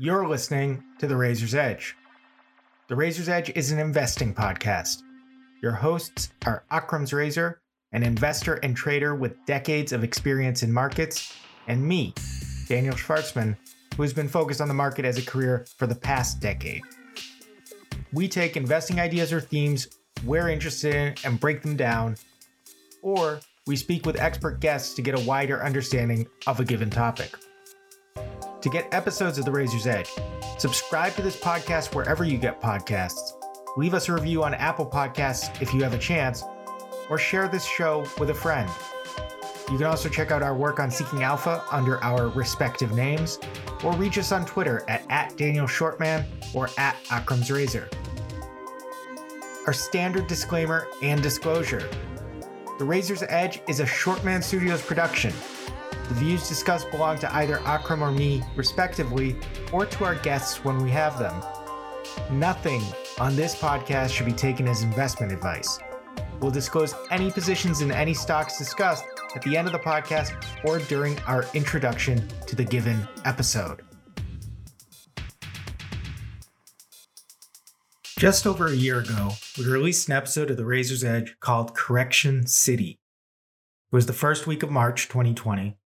You're listening to The Razor's Edge. The Razor's Edge is an investing podcast. Your hosts are Akram's Razor, an investor and trader with decades of experience in markets, and me, Daniel Schwartzman, who has been focused on the market as a career for the past decade. We take investing ideas or themes we're interested in and break them down, or we speak with expert guests to get a wider understanding of a given topic. To get episodes of The Razor's Edge, subscribe to this podcast wherever you get podcasts, leave us a review on Apple Podcasts if you have a chance, or share this show with a friend. You can also check out our work on Seeking Alpha under our respective names, or reach us on Twitter at @DanielShortman or @AkramsRazor. Our standard disclaimer and disclosure. The Razor's Edge is a Shortman Studios production. The views discussed belong to either Akram or me, respectively, or to our guests when we have them. Nothing on this podcast should be taken as investment advice. We'll disclose any positions in any stocks discussed at the end of the podcast or during our introduction to the given episode. Just over a year ago, we released an episode of The Razor's Edge called Correction City. It was the first week of March 2020.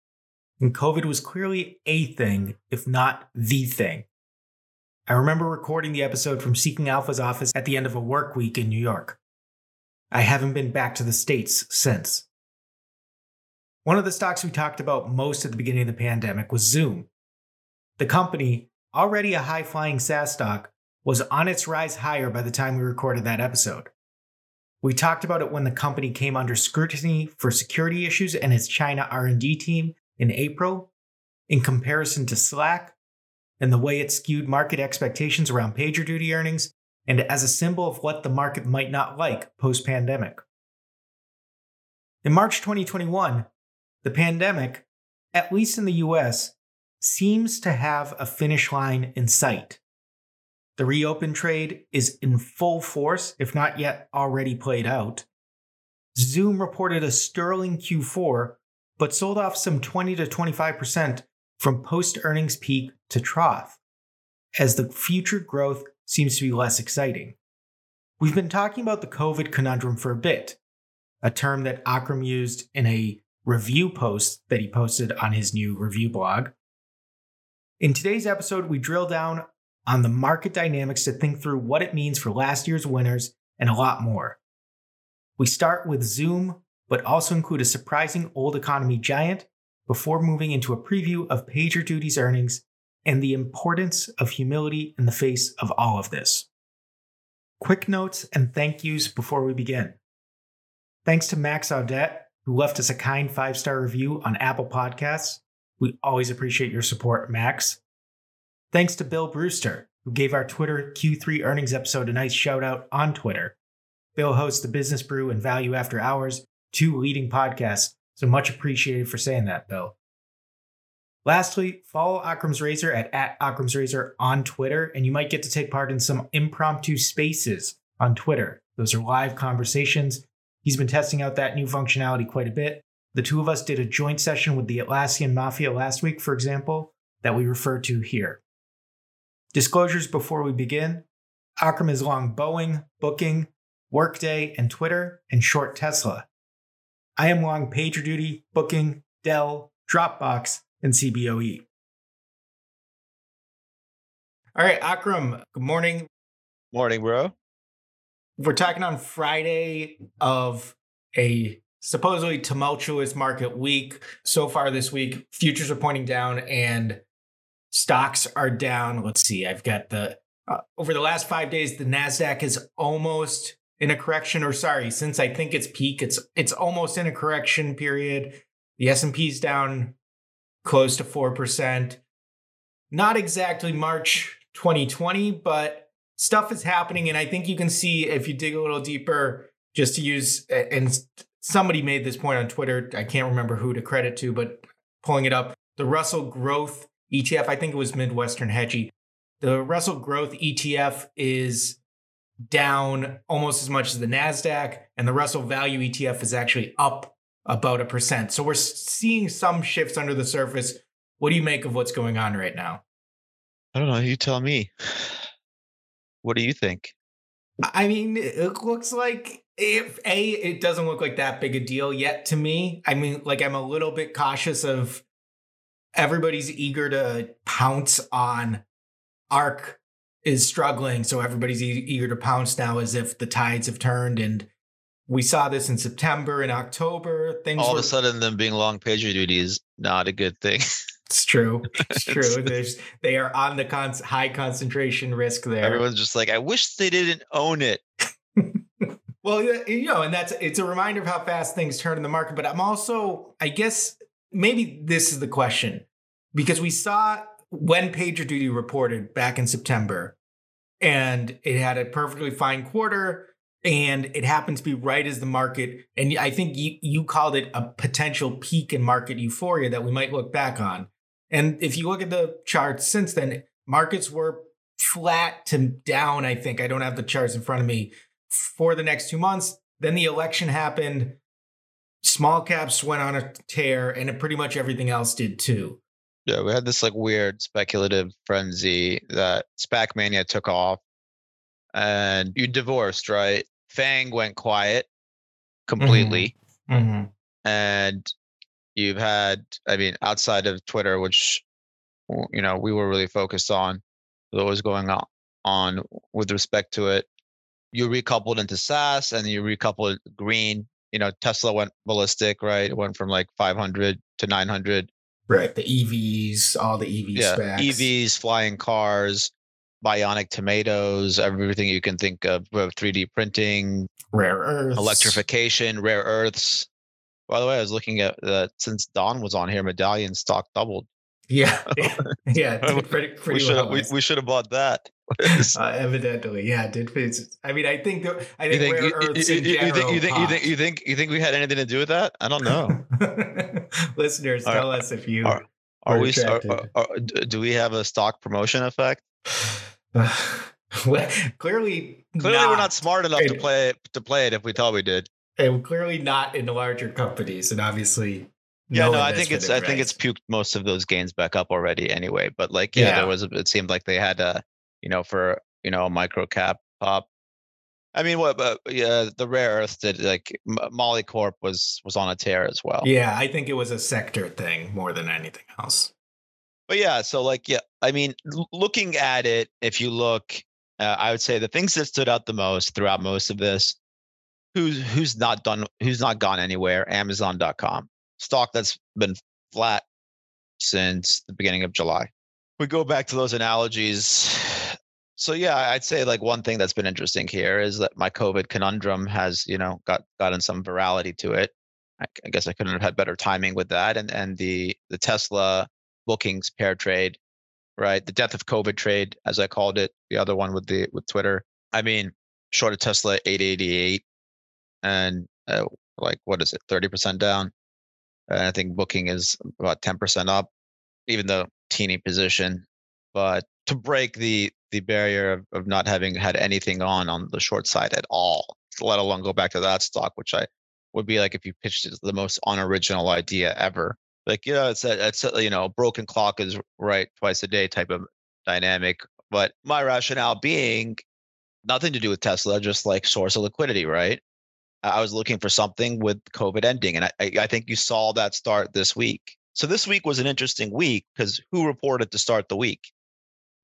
And COVID was clearly a thing, if not the thing. I remember recording the episode from Seeking Alpha's office at the end of a work week in New York. I haven't been back to the States since. One of the stocks we talked about most at the beginning of the pandemic was Zoom. The company, already a high-flying SaaS stock, was on its rise higher by the time we recorded that episode. We talked about it when the company came under scrutiny for security issues and its China R&D team in April, in comparison to Slack, and the way it skewed market expectations around PagerDuty earnings, and as a symbol of what the market might not like post-pandemic. In March 2021, the pandemic, at least in the US, seems to have a finish line in sight. The reopen trade is in full force, if not yet already played out. Zoom reported a sterling Q4, but sold off some 20 to 25% from post-earnings peak to trough, as the future growth seems to be less exciting. We've been talking about the COVID conundrum for a bit, a term that Akram used in a review post that he posted on his new review blog. In today's episode, we drill down on the market dynamics to think through what it means for last year's winners and a lot more. We start with Zoom, but also include a surprising old economy giant before moving into a preview of PagerDuty's earnings and the importance of humility in the face of all of this. Quick notes and thank yous before we begin. Thanks to Max Audette, who left us a kind 5-star review on Apple Podcasts. We always appreciate your support, Max. Thanks to Bill Brewster, who gave our Twitter Q3 earnings episode a nice shout out on Twitter. Bill hosts the Business Brew and Value After Hours, two leading podcasts, so much appreciated for saying that, Bill. Lastly, follow Akram's Razor at @AkramsRazor on Twitter, and you might get to take part in some impromptu spaces on Twitter. Those are live conversations. He's been testing out that new functionality quite a bit. The two of us did a joint session with the Atlassian Mafia last week, for example, that we refer to here. Disclosures before we begin. Akram is long Boeing, Booking, Workday, and Twitter, and short Tesla. I am long PagerDuty, Booking, Dell, Dropbox, and CBOE. All right, Akram, good morning. Morning, bro. We're talking on Friday of a supposedly tumultuous market week. So far this week, futures are pointing down and stocks are down. Let's see, I've got over the last 5 days, the NASDAQ is almost in a correction, since I think it's peak, it's almost in a correction period. The S&P's down close to 4%. Not exactly March 2020, but stuff is happening. And I think you can see, if you dig a little deeper, just to use, and somebody made this point on Twitter, I can't remember who to credit to, but pulling it up, the Russell Growth ETF, I think it was Midwestern Hedgy. The Russell Growth ETF is down almost as much as the NASDAQ, and the Russell Value ETF is actually up about 1%. So we're seeing some shifts under the surface. What do you make of what's going on right now? I don't know. You tell me. What do you think? I mean, it looks like it doesn't look like that big a deal yet to me. I mean, like, I'm a little bit cautious of everybody's eager to pounce on Ark is struggling. So everybody's eager to pounce now as if the tides have turned. And we saw this in September and October. All of a sudden, them being long pager duty is not a good thing. It's true. It's true. They are on the high concentration risk there. Everyone's just like, I wish they didn't own it. Well, you know, and it's a reminder of how fast things turn in the market. But I'm also, I guess, maybe this is the question, because we saw when PagerDuty reported back in September, and it had a perfectly fine quarter, and it happened to be right as the market, and I think you called it a potential peak in market euphoria that we might look back on. And if you look at the charts since then, markets were flat to down, I think. I don't have the charts in front of me for the next 2 months. Then the election happened. Small caps went on a tear, and pretty much everything else did too. Yeah, we had this like weird speculative frenzy that SPAC mania took off. And you divorced, right? FANG went quiet completely. Mm-hmm. And you've had, I mean, outside of Twitter, which, you know, we were really focused on what was going on with respect to it. You recoupled into SaaS, and you recoupled green. You know, Tesla went ballistic, right? It went from like 500 to 900. Right. The EVs, all the EV SPACs. EVs, flying cars, bionic tomatoes, everything you can think of, 3D printing, rare earths, electrification, rare earths. By the way, I was looking at since Don was on here, Medallion stock doubled. Yeah. Yeah. We should have bought that. Evidently. Yeah. I mean, I think rare earths in general. You think we had anything to do with that? I don't know. Listeners, tell us if you are we do we have a stock promotion effect? Well, clearly not. We're not smart enough to play it if we thought we did, and clearly not in the larger companies, and obviously I think it's puked most of those gains back up already anyway. But like, yeah, there was it seemed like they had a, you know, for, you know, a micro cap pop. I mean, what? But yeah, the rare earth did, like Moly Corp was on a tear as well. Yeah, I think it was a sector thing more than anything else. But yeah, so like, yeah, I mean, looking at it, if you look, I would say the things that stood out the most throughout most of this, who's not gone anywhere, Amazon.com, stock that's been flat since the beginning of July. We go back to those analogies. So yeah, I'd say like one thing that's been interesting here is that my COVID conundrum has, you know, gotten some virality to it. I guess I couldn't have had better timing with that, and the Tesla bookings pair trade, right? The death of COVID trade, as I called it, the other one with Twitter. I mean, short of Tesla 888, and like, what is it, 30% down? And I think booking is about 10% up, even though teeny position. But to break the barrier of not having had anything on the short side at all, let alone go back to that stock, which I would be like, if you pitched it, the most unoriginal idea ever. Like, you know, it's a, you know, broken clock is right twice a day type of dynamic. But my rationale being nothing to do with Tesla, just like source of liquidity, right? I was looking for something with COVID ending, and I think you saw that start this week. So this week was an interesting week because who reported to start the week?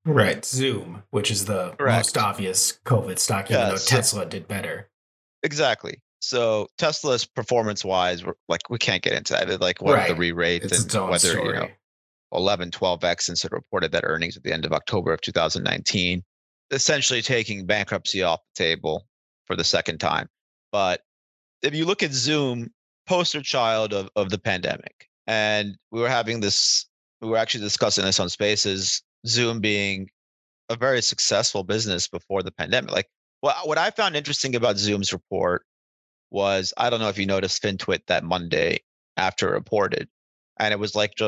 Right, Zoom, which is the most obvious COVID stock, even though Tesla did better. Exactly. So Tesla's performance-wise, like, we can't get into that. Like, what the re-rate and whether, story. You know, 11, 12x since it reported that earnings at the end of October of 2019, essentially taking bankruptcy off the table for the second time. But if you look at Zoom, poster child of the pandemic, and we were actually discussing this on Spaces, Zoom being a very successful business before the pandemic. Like, what I found interesting about Zoom's report was, I don't know if you noticed FinTwit that Monday after it reported, and it was like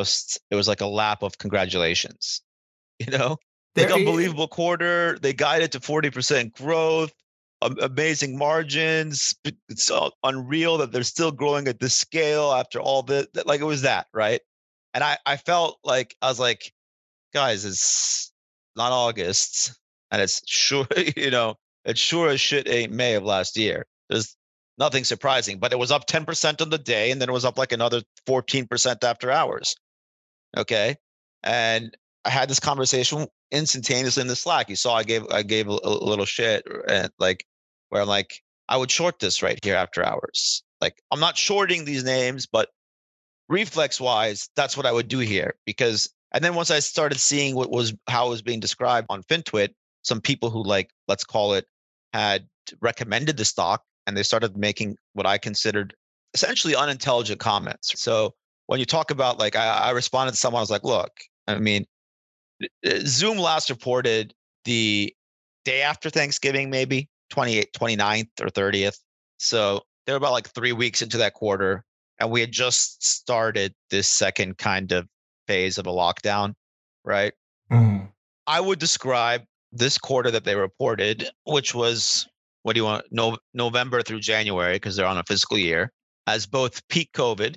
a lap of congratulations, you know, like, unbelievable quarter. They guided to 40% growth, amazing margins. It's unreal that they're still growing at this scale after all this. Like, it was that, right? And I felt like, I was like, guys, it's not August, and it's sure, you know, it sure as shit ain't May of last year. There's nothing surprising, but it was up 10% on the day, and then it was up like another 14% after hours. Okay, and I had this conversation instantaneously in the Slack. You saw I gave a little shit, and like where I'm like, I would short this right here after hours. Like, I'm not shorting these names, but reflex wise, that's what I would do here. Because, and then once I started seeing what was, how it was being described on FinTwit, some people who, like, let's call it, had recommended the stock, and they started making what I considered essentially unintelligent comments. So when you talk about, like, I responded to someone, I was like, look, I mean, Zoom last reported the day after Thanksgiving, maybe 29th or 30th. So they're about like 3 weeks into that quarter. And we had just started this second kind of phase of a lockdown, right? Mm-hmm. I would describe this quarter that they reported, which was, what do you want, November through January, because they're on a fiscal year, as both peak COVID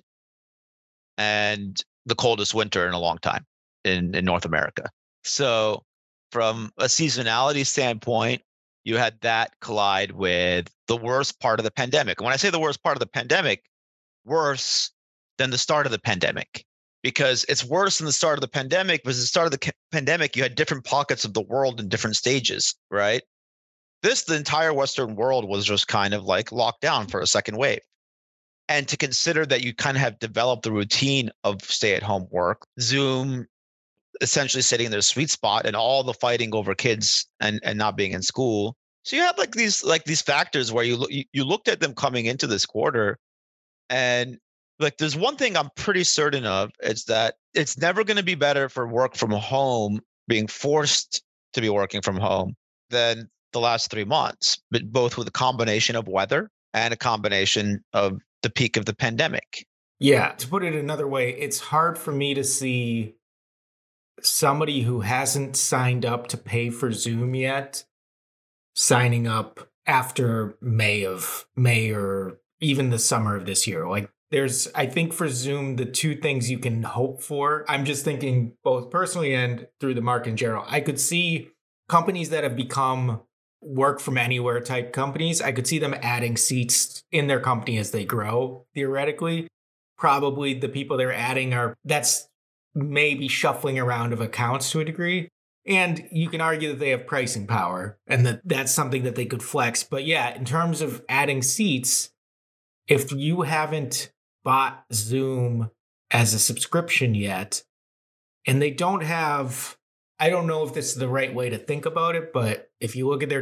and the coldest winter in a long time in North America. So from a seasonality standpoint, you had that collide with the worst part of the pandemic. And when I say the worst part of the pandemic, worse than the start of the pandemic, because it's worse than the start of the pandemic, because the start of the pandemic, you had different pockets of the world in different stages, right? This, the entire Western world was just kind of like locked down for a second wave. And to consider that you kind of have developed the routine of stay-at-home work, Zoom essentially sitting in their sweet spot, and all the fighting over kids and not being in school. So you had like these factors where you looked at them coming into this quarter, and like, there's one thing I'm pretty certain of, it's that it's never going to be better for work from home, being forced to be working from home, than the last 3 months, but both with a combination of weather and a combination of the peak of the pandemic. Yeah. To put it another way, it's hard for me to see somebody who hasn't signed up to pay for Zoom yet signing up after May or even the summer of this year. Like, there's, I think for Zoom, the two things you can hope for, I'm just thinking both personally and through the Mark and Gerald, I could see companies that have become work from anywhere type companies. I could see them adding seats in their company as they grow, theoretically. Probably the people they're adding that's maybe shuffling around of accounts to a degree. And you can argue that they have pricing power and that that's something that they could flex. But yeah, in terms of adding seats, if you haven't bought Zoom as a subscription yet, and they don't have, I don't know if this is the right way to think about it, but if you look at their,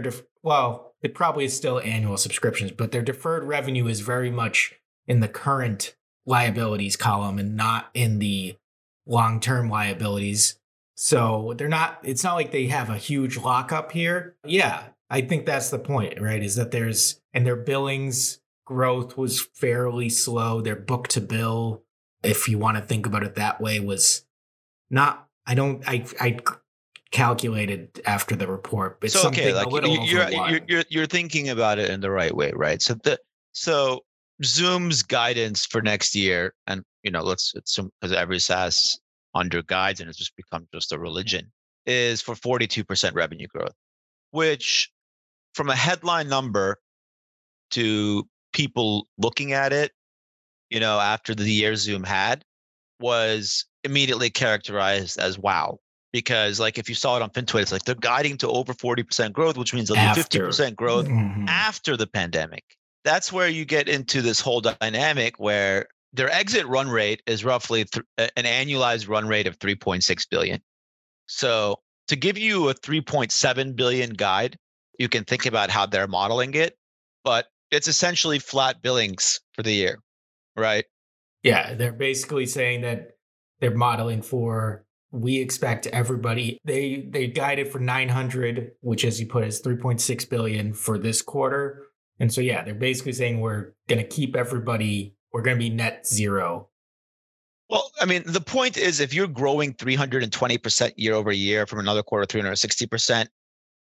it probably is still annual subscriptions, but their deferred revenue is very much in the current liabilities column and not in the long-term liabilities. So it's not like they have a huge lockup here. Yeah, I think that's the point, right? Is that their billings growth was fairly slow. Their book to bill, if you want to think about it that way, was not, I calculated after the report. It's so, okay, like you're thinking about it in the right way, right? So Zoom's guidance for next year, and you know, let's assume, because every SaaS under guides and it's just become just a religion, is for 42% revenue growth, which from a headline number to people looking at it, you know, after the year Zoom had, was immediately characterized as wow. Because like, if you saw it on FinTwit, it's like they're guiding to over 40% growth, which means they'll do 50% growth after the pandemic. That's where you get into this whole dynamic where their exit run rate is roughly an annualized run rate of 3.6 billion. So to give you a 3.7 billion guide, you can think about how they're modeling it, but it's essentially flat billings for the year, right? Yeah, they're basically saying that they're modeling for, we expect everybody, they guided for 900, which as you put is 3.6 billion for this quarter. And so yeah, they're basically saying we're going to keep everybody, we're going to be net zero. Well, I mean, the point is, if you're growing 320% year over year from another quarter, 360%,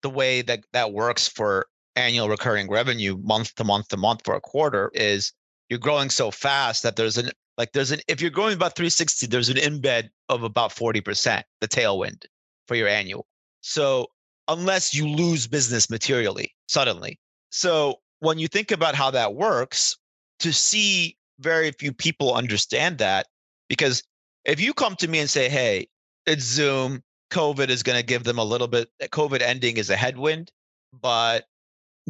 the way that works for annual recurring revenue month to month to month for a quarter is you're growing so fast that if you're growing about 360, there's an embed of about 40%, the tailwind for your annual. So unless you lose business materially, suddenly. So when you think about how that works, to see very few people understand that, because if you come to me and say, hey, it's Zoom, COVID is going to give them a little bit, COVID ending is a headwind, but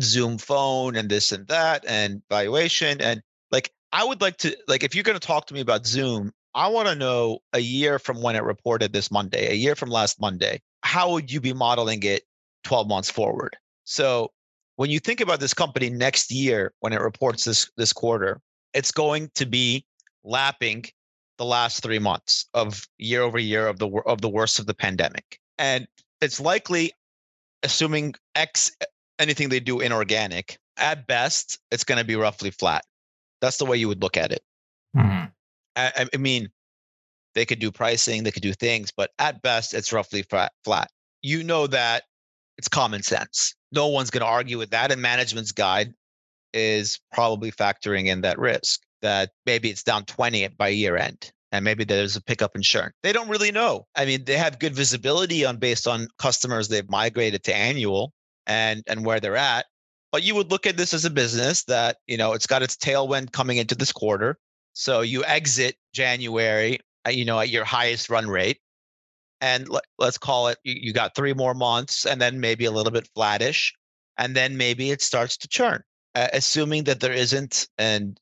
Zoom Phone and this and that and valuation. And like, I would like to, like, if you're going to talk to me about Zoom, I want to know a year from when it reported this Monday, a year from last Monday, how would you be modeling it 12 months forward? So when you think about this company next year, when it reports this quarter, it's going to be lapping the last 3 months of year over year of the worst of the pandemic. And it's likely, assuming anything they do inorganic, at best, it's going to be roughly flat. That's the way you would look at it. Mm-hmm. I mean, they could do pricing, they could do things, but at best, it's roughly flat. You know that it's common sense. No one's going to argue with that. And management's guide is probably factoring in that risk, that maybe it's down 20 by year end, and maybe there's a pickup in churn. They don't really know. I mean, they have good visibility on based on customers they've migrated to annual and where they're at. But you would look at this as a business that, you know, it's got its tailwind coming into this quarter. So you exit January, you know, at your highest run rate, and let's call it, you got 3 more months, and then maybe a little bit flattish, and then maybe it starts to churn, assuming that there isn't, and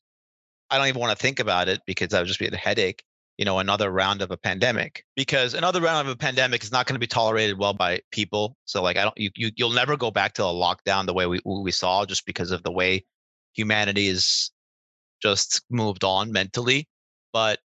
I don't even want to think about it because that would just be a headache, you know, another round of a pandemic, because another round of a pandemic is not going to be tolerated well by people. So like, you'll never go back to a lockdown the way we saw, just because of the way humanity is just moved on mentally. But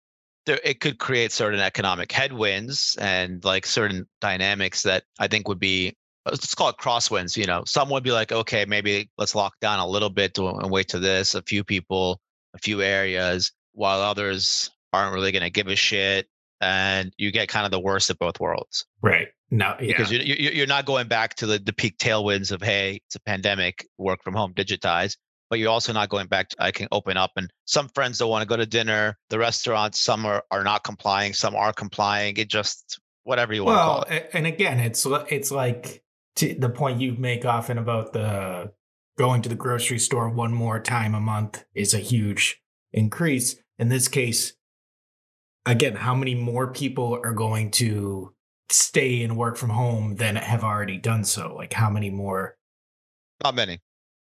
there, it could create certain economic headwinds and like certain dynamics that I think would be, let's call it crosswinds. You know, some would be like, okay, maybe let's lock down a little bit and wait to this, a few people, a few areas, while others aren't really going to give a shit, and you get kind of the worst of both worlds. Right. No, yeah. Because you're not going back to the peak tailwinds of, hey, it's a pandemic, work from home, digitize. But you're also not going back to, I can open up, and some friends don't want to go to dinner. The restaurants, some are not complying, some are complying. It just, whatever you want to call it. And again, it's like to the point you make often about the going to the grocery store one more time a month is a huge increase. In this case, again, how many more people are going to stay and work from home than have already done so? Like how many more? Not many.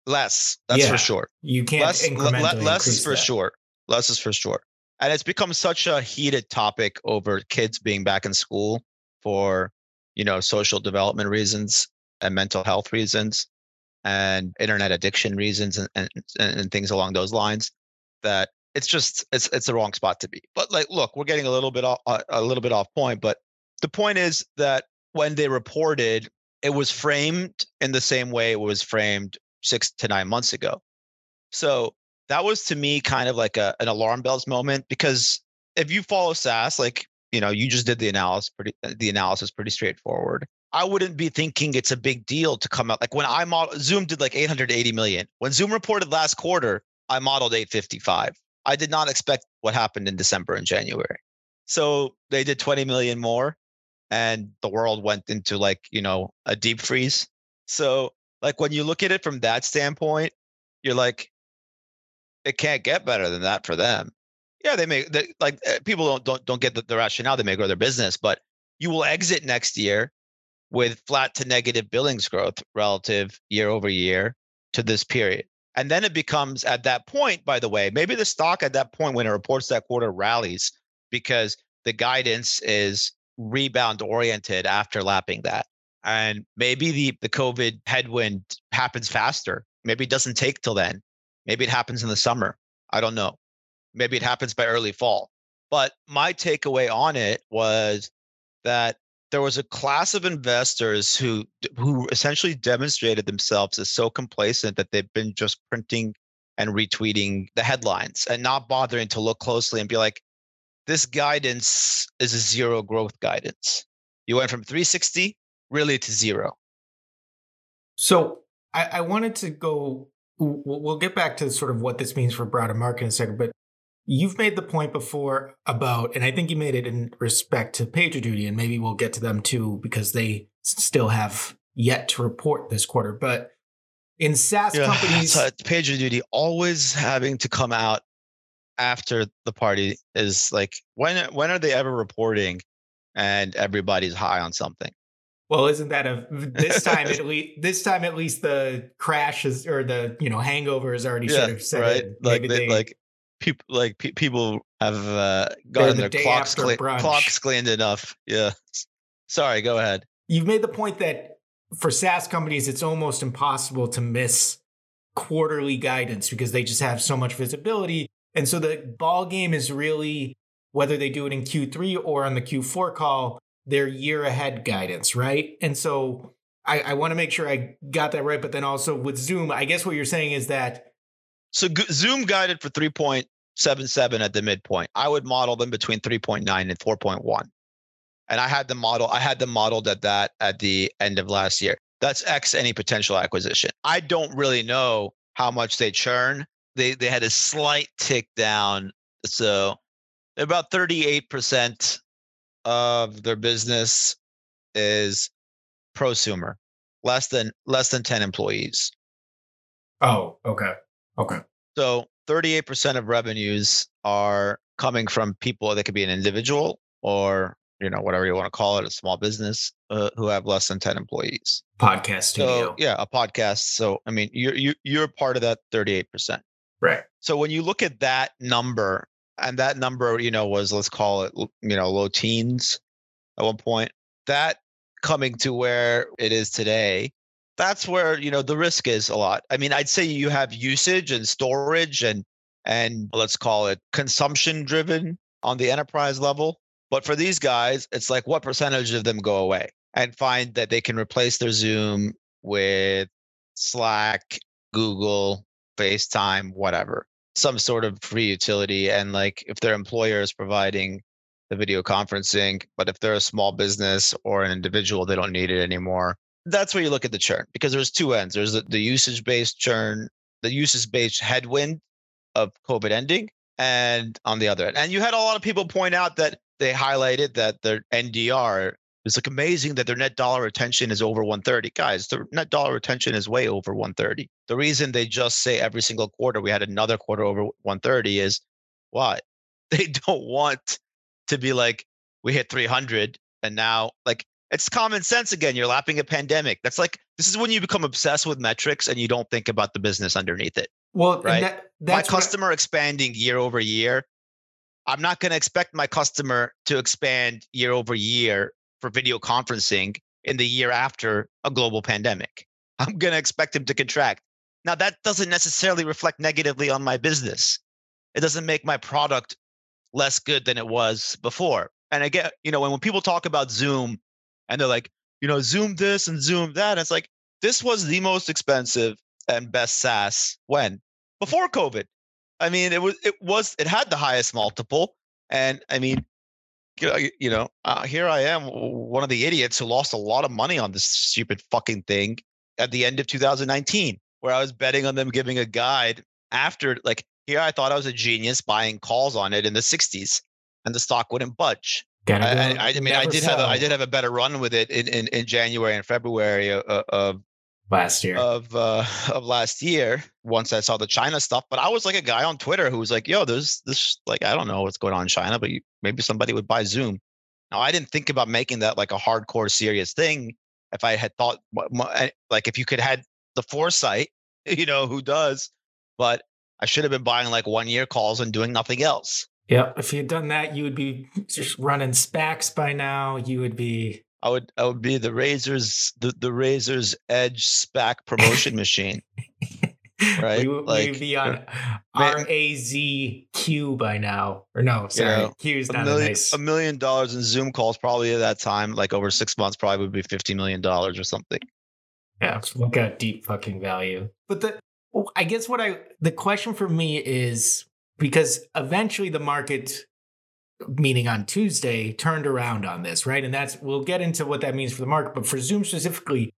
Less, that's for sure. You can't less is for sure. Less is for sure. And it's become such a heated topic over kids being back in school for, you know, social development reasons and mental health reasons and internet addiction reasons and things along those lines, that it's just it's the wrong spot to be. But like, look, we're getting a little bit off point, but the point is that when they reported, it was framed in the same way it was framed 6 to 9 months ago. So that was to me kind of like an alarm bells moment, because if you follow SaaS, like, you know, you just did the analysis pretty straightforward. I wouldn't be thinking it's a big deal to come out. Like when I model, Zoom did like 880 million. When Zoom reported last quarter, I modeled 855. I did not expect what happened in December and January. So they did 20 million more, and the world went into like, you know, a deep freeze. So like when you look at it from that standpoint, you're like, it can't get better than that for them. Yeah, they may like people don't get the rationale. They may grow their business, but you will exit next year with flat to negative billings growth relative year over year to this period. And then it becomes at that point, by the way, maybe the stock at that point when it reports that quarter rallies because the guidance is rebound oriented after lapping that. And maybe the COVID headwind happens faster. Maybe it doesn't take till then. Maybe it happens in the summer. I don't know. Maybe it happens by early fall. But my takeaway on it was that there was a class of investors who essentially demonstrated themselves as so complacent that they've been just printing and retweeting the headlines and not bothering to look closely and be like, this guidance is a zero growth guidance. You went from 360 really to zero. So I wanted to go, we'll get back to sort of what this means for broader market in a second, but you've made the point before about, and I think you made it in respect to PagerDuty, and maybe we'll get to them too, because they still have yet to report this quarter. But in SaaS companies, so PagerDuty always having to come out after the party is like, when are they ever reporting and everybody's high on something? Well, isn't that this time at least? This time at least the crash is, or the hangover is already sort of set. Right, like people have gotten their clocks cleaned enough. Yeah, sorry, go ahead. You've made the point that for SaaS companies, it's almost impossible to miss quarterly guidance because they just have so much visibility, and so the ball game is really whether they do it in Q3 or on the Q4 call, their year ahead guidance, right? And so I want to make sure I got that right. But then also with Zoom, I guess what you're saying is that. So Zoom guided for 3.77 at the midpoint. I would model them between 3.9 and 4.1. And I had them modeled at that at the end of last year. That's X any potential acquisition. I don't really know how much they churn. They had a slight tick down. So about 38%. Of their business is prosumer, less than 10 employees. Oh, okay. So 38% of revenues are coming from people that could be an individual or whatever you want to call it, a small business who have less than 10 employees. Podcast studio. So, yeah, a podcast. So I mean, you're part of that 38%, right? So when you look at that number. And that number, was, let's call it, low teens at one point. That coming to where it is today, that's where, the risk is a lot. I mean, I'd say you have usage and storage and let's call it consumption driven on the enterprise level. But for these guys, it's like what percentage of them go away and find that they can replace their Zoom with Slack, Google, FaceTime, whatever. Some sort of free utility. And like if their employer is providing the video conferencing, but if they're a small business or an individual, they don't need it anymore. That's where you look at the churn, because there's two ends. There's the usage-based churn, the usage-based headwind of COVID ending, and on the other end. And you had a lot of people point out that they highlighted that their NDR is like amazing that their net dollar retention is over 130. Guys, the net dollar retention is way over 130. The reason they just say every single quarter we had another quarter over 130 is what? They don't want to be like, we hit 300 and now like it's common sense again. You're lapping a pandemic. That's like, this is when you become obsessed with metrics and you don't think about the business underneath it. Well, right? My customer expanding year over year. I'm not going to expect my customer to expand year over year for video conferencing in the year after a global pandemic. I'm going to expect him to contract. Now, that doesn't necessarily reflect negatively on my business. It doesn't make my product less good than it was before. And again, when people talk about Zoom and they're like, Zoom this and Zoom that, it's like, this was the most expensive and best SaaS before COVID. I mean, it had the highest multiple. And I mean, here I am, one of the idiots who lost a lot of money on this stupid fucking thing at the end of 2019, where I was betting on them giving a guide after, like, here I thought I was a genius buying calls on it in the 60s, and the stock wouldn't budge. I did have a better run with it in January and February of last year, once I saw the China stuff. But I was like a guy on Twitter who was like, yo, there's this, like, I don't know what's going on in China, but maybe somebody would buy Zoom. Now, I didn't think about making that like a hardcore serious thing. If I had thought, like, if you could had the foresight, who does, but I should have been buying like 1 year calls and doing nothing else. Yeah. If you'd done that, you would be just running SPACs by now. I would be the Razor's Edge SPAC promotion machine, right? We'd be on RAZQ by now, or no? Sorry, Q's not nice. $1 million in Zoom calls probably at that time, like over 6 months, probably would be $50 million or something. Yeah, look at deep fucking value. But I guess the question for me is, because eventually the market, meaning on Tuesday, turned around on this, right? And we'll get into what that means for the market. But for Zoom specifically,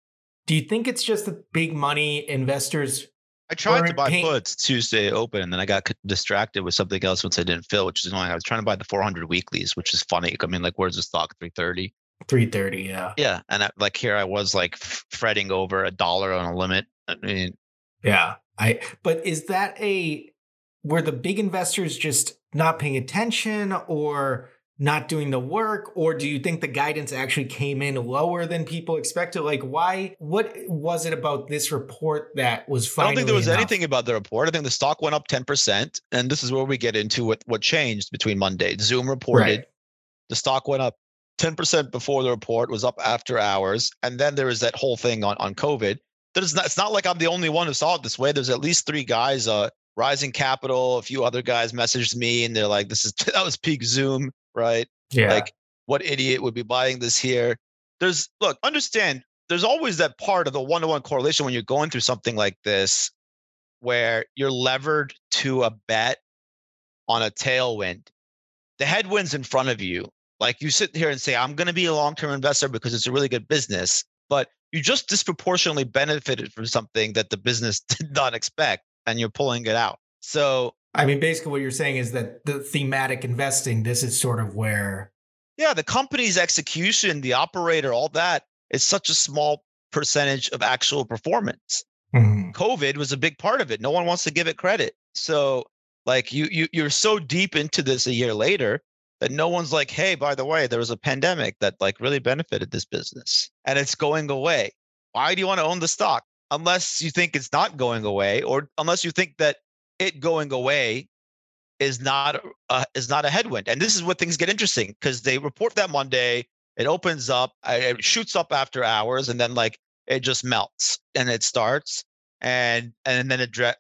do you think it's just the big money investors? I tried to buy puts Tuesday open, and then I got distracted with something else once I didn't fill, which is annoying. I was trying to buy the 400 weeklies, which is funny. I mean, like, where's the stock? 330. 3:30. Yeah. Yeah. And I was fretting over $1 on a limit. I mean, yeah. But is that were the big investors just not paying attention or not doing the work? Or do you think the guidance actually came in lower than people expected? Like, why? What was it about this report that was finally I don't think there was anything about the report. I think the stock went up 10%. And this is where we get into what changed between Monday. Zoom reported. Right. The stock went up 10% before the report, was up after hours. And then there is that whole thing on COVID. It's not like I'm the only one who saw it this way. There's at least three guys, Rising Capital, a few other guys messaged me and they're like, that was peak Zoom, right? Yeah. Like, what idiot would be buying this here? Understand, there's always that part of the one-to-one correlation when you're going through something like this, where you're levered to a bet on a tailwind. The headwind's in front of you. Like, you sit here and say, I'm going to be a long-term investor because it's a really good business, but you just disproportionately benefited from something that the business did not expect, and you're pulling it out. So, I mean, basically what you're saying is that the thematic investing, this is sort of where... Yeah, the company's execution, the operator, all that is such a small percentage of actual performance. Mm-hmm. COVID was a big part of it. No one wants to give it credit. So, like, you're so deep into this a year later that no one's like, hey, by the way, there was a pandemic that like really benefited this business and it's going away. Why do you want to own the stock? Unless you think it's not going away, or unless you think that it going away is not a headwind. And this is where things get interesting, because they report that Monday, it opens up, it shoots up after hours, and then like it just melts and it starts and then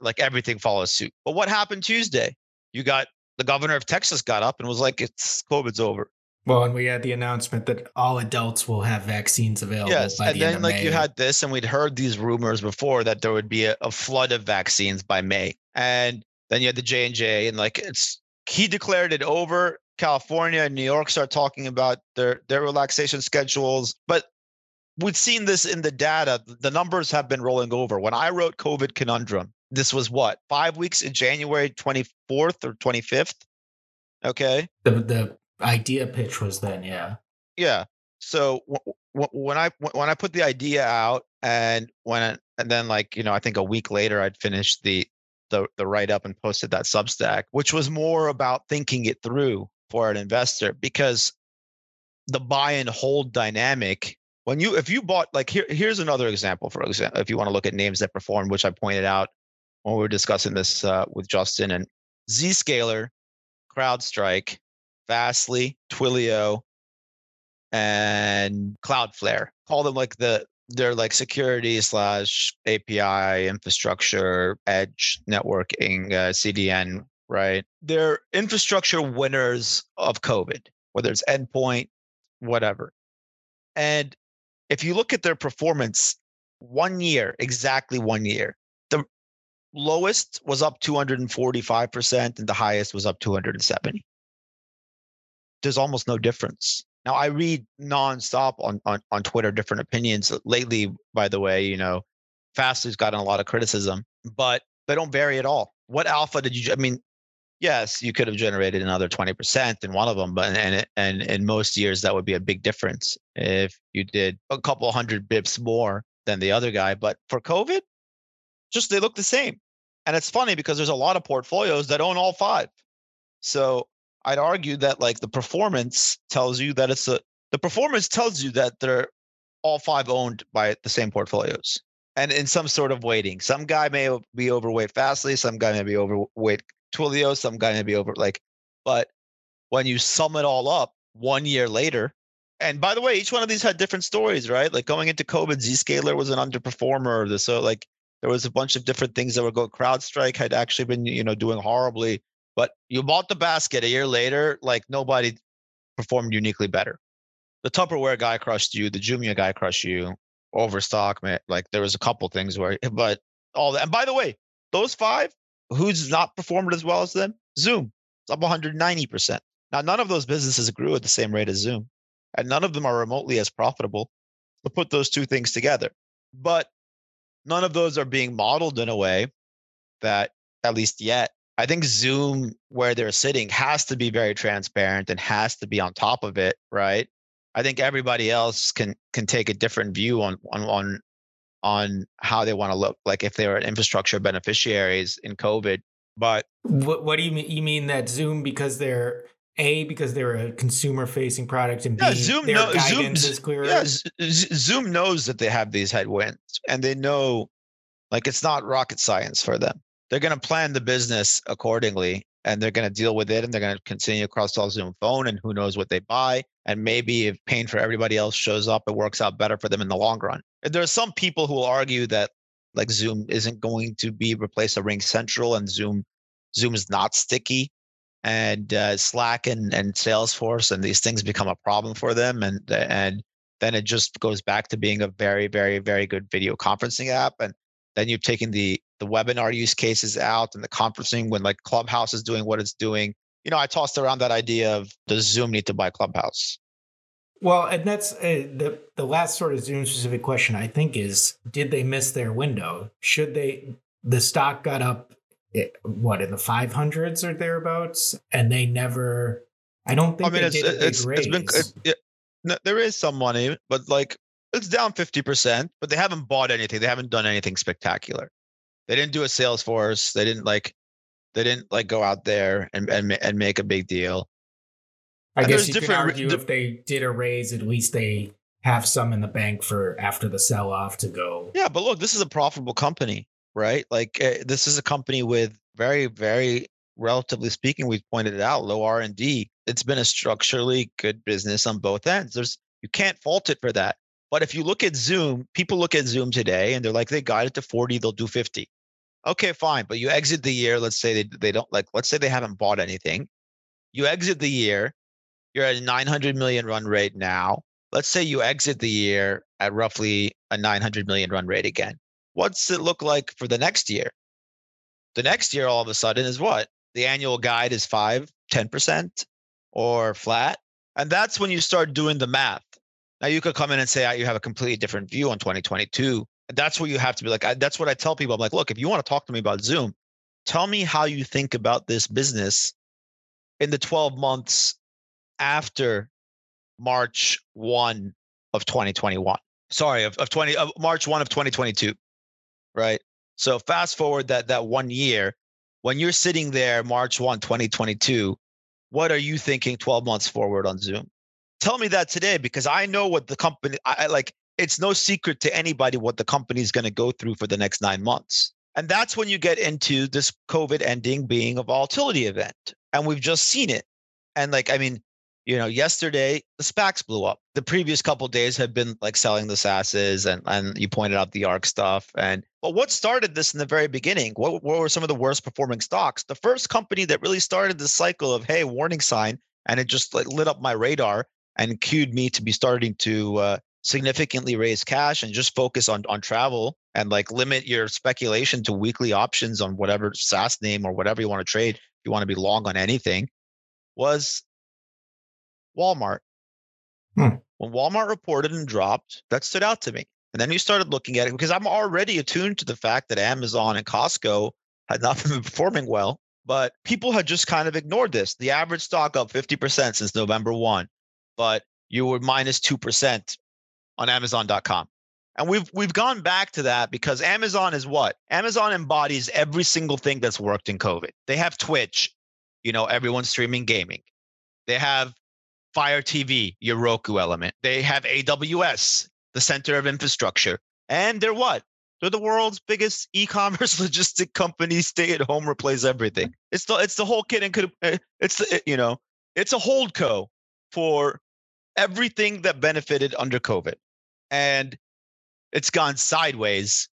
like everything follows suit. But what happened Tuesday? You got the governor of Texas got up and was like, "It's COVID's over." Well, and we had the announcement that all adults will have vaccines available. Yes, by the end of May. You had this, and we'd heard these rumors before that there would be a flood of vaccines by May, and then you had the J&J, and he declared it over. California and New York start talking about their relaxation schedules, but we'd seen this in the data. The numbers have been rolling over. When I wrote COVID Conundrum, this was 5 weeks in January 24th or 25th. Okay. The idea pitch was then, yeah. Yeah. So when I put the idea out, and then I think a week later I'd finished the write up and posted that Substack, which was more about thinking it through for an investor, because the buy and hold dynamic, if you bought, like, here's another example. For example, if you want to look at names that performed, which I pointed out when we were discussing this with Justin, and Zscaler, CrowdStrike, Fastly, Twilio, and Cloudflare. Call them they're security/API, infrastructure, edge networking, CDN, right? They're infrastructure winners of COVID, whether it's endpoint, whatever. And if you look at their performance, exactly one year, the lowest was up 245% and the highest was up 270%. There's almost no difference. Now, I read nonstop on Twitter different opinions. Lately, by the way, Fastly's gotten a lot of criticism, but they don't vary at all. What alpha did you? I mean, yes, you could have generated another 20% in one of them, but and in most years that would be a big difference if you did a couple hundred bips more than the other guy. But for COVID, just they look the same, and it's funny because there's a lot of portfolios that own all five. So I'd argue that the performance tells you that they're all five owned by the same portfolios and in some sort of weighting. Some guy may be overweight Fastly, some guy may be overweight Twilio, some guy may be but when you sum it all up 1 year later, and by the way, each one of these had different stories, right? Like going into COVID, Zscaler was an underperformer. So there was a bunch of different things that were going. CrowdStrike had actually been, doing horribly. But you bought the basket a year later, nobody performed uniquely better. The Tupperware guy crushed you. The Jumia guy crushed you. Overstock, man, there was a couple things where, but all that. And by the way, those five, who's not performed as well as them? Zoom. It's up 190%. Now, none of those businesses grew at the same rate as Zoom, and none of them are remotely as profitable. So put those two things together. But none of those are being modeled in a way that, at least yet, I think Zoom, where they're sitting, has to be very transparent and has to be on top of it, right? I think everybody else can take a different view on how they want to look, like if they were infrastructure beneficiaries in COVID. But what do you mean? You mean that Zoom, because they're because they're a consumer facing product, and Zoom is clearer. Yeah, Zoom knows that they have these headwinds, and they know, like, it's not rocket science for them. They're going to plan the business accordingly, and they're going to deal with it, and they're going to continue across all Zoom Phone, and who knows what they buy. And maybe if pain for everybody else shows up, it works out better for them in the long run. There are some people who will argue that, like, Zoom isn't going to be replaced by RingCentral, and Zoom is not sticky, and Slack and Salesforce and these things become a problem for them, and then it just goes back to being a very, very, very good video conferencing app. And then you've taken the webinar use cases out and the conferencing when, like, Clubhouse is doing what it's doing. You know, I tossed around that idea of, does Zoom need to buy Clubhouse? Well, and that's the last sort of Zoom-specific question, I think, is, did they miss their window? Should they? The stock got up, in the 500s or thereabouts, and they never, I don't think they did a big raise. There is some money, but, like, it's down 50%, but they haven't bought anything. They haven't done anything spectacular. They didn't do a Salesforce. They didn't go out there and make a big deal. I guess you could argue if they did a raise, at least they have some in the bank for after the sell-off to go. Yeah, but look, this is a profitable company, right? Like, this is a company with very, very, relatively speaking, we've pointed it out, low R&D. It's been a structurally good business on both ends. You can't fault it for that. But if you look at Zoom, people look at Zoom today and they're like, they got it to 40, they'll do 50. Okay, fine. But you exit the year, let's say they haven't bought anything. You exit the year. You're at a $900 million run rate now. Let's say you exit the year at roughly a $900 million run rate again. What's it look like for the next year? The next year, all of a sudden, is what? The annual guide is 5%, 10% or flat. And that's when you start doing the math. Now, you could come in and say, you have a completely different view on 2022. That's where you have to be like, that's what I tell people. I'm like, look, if you want to talk to me about Zoom, tell me how you think about this business in the 12 months after March 1 of 2021. Sorry, of March 1 of 2022, right? So fast forward that 1 year, when you're sitting there, March 1, 2022, what are you thinking 12 months forward on Zoom? Tell me that today, because I know what the company, it's no secret to anybody what the company is going to go through for the next 9 months. And that's when you get into this COVID ending being a volatility event. And we've just seen it. And yesterday, the SPACs blew up. The previous couple of days have been like selling the SaaSes, and you pointed out the ARK stuff. But what started this in the very beginning? What were some of the worst performing stocks? The first company that really started the cycle of, hey, warning sign, and it just lit up my radar and cued me to be starting to significantly raise cash and just focus on travel and limit your speculation to weekly options on whatever SaaS name or whatever you want to trade. If you want to be long on anything, was Walmart. When Walmart reported and dropped, that stood out to me. And then you started looking at it, because I'm already attuned to the fact that Amazon and Costco had not been performing well, but people had just kind of ignored this. The average stock up 50% since November 1, but you were minus -2% on Amazon.com. And we've gone back to that, because Amazon is what? Amazon embodies every single thing that's worked in COVID. They have Twitch, everyone's streaming gaming. They have Fire TV, your Roku element. They have AWS, the center of infrastructure. And they're what? They're the world's biggest e-commerce logistic company. Stay at home, replace everything. It's the whole kit and caboodle. It's a holdco for everything that benefited under COVID. And it's gone sideways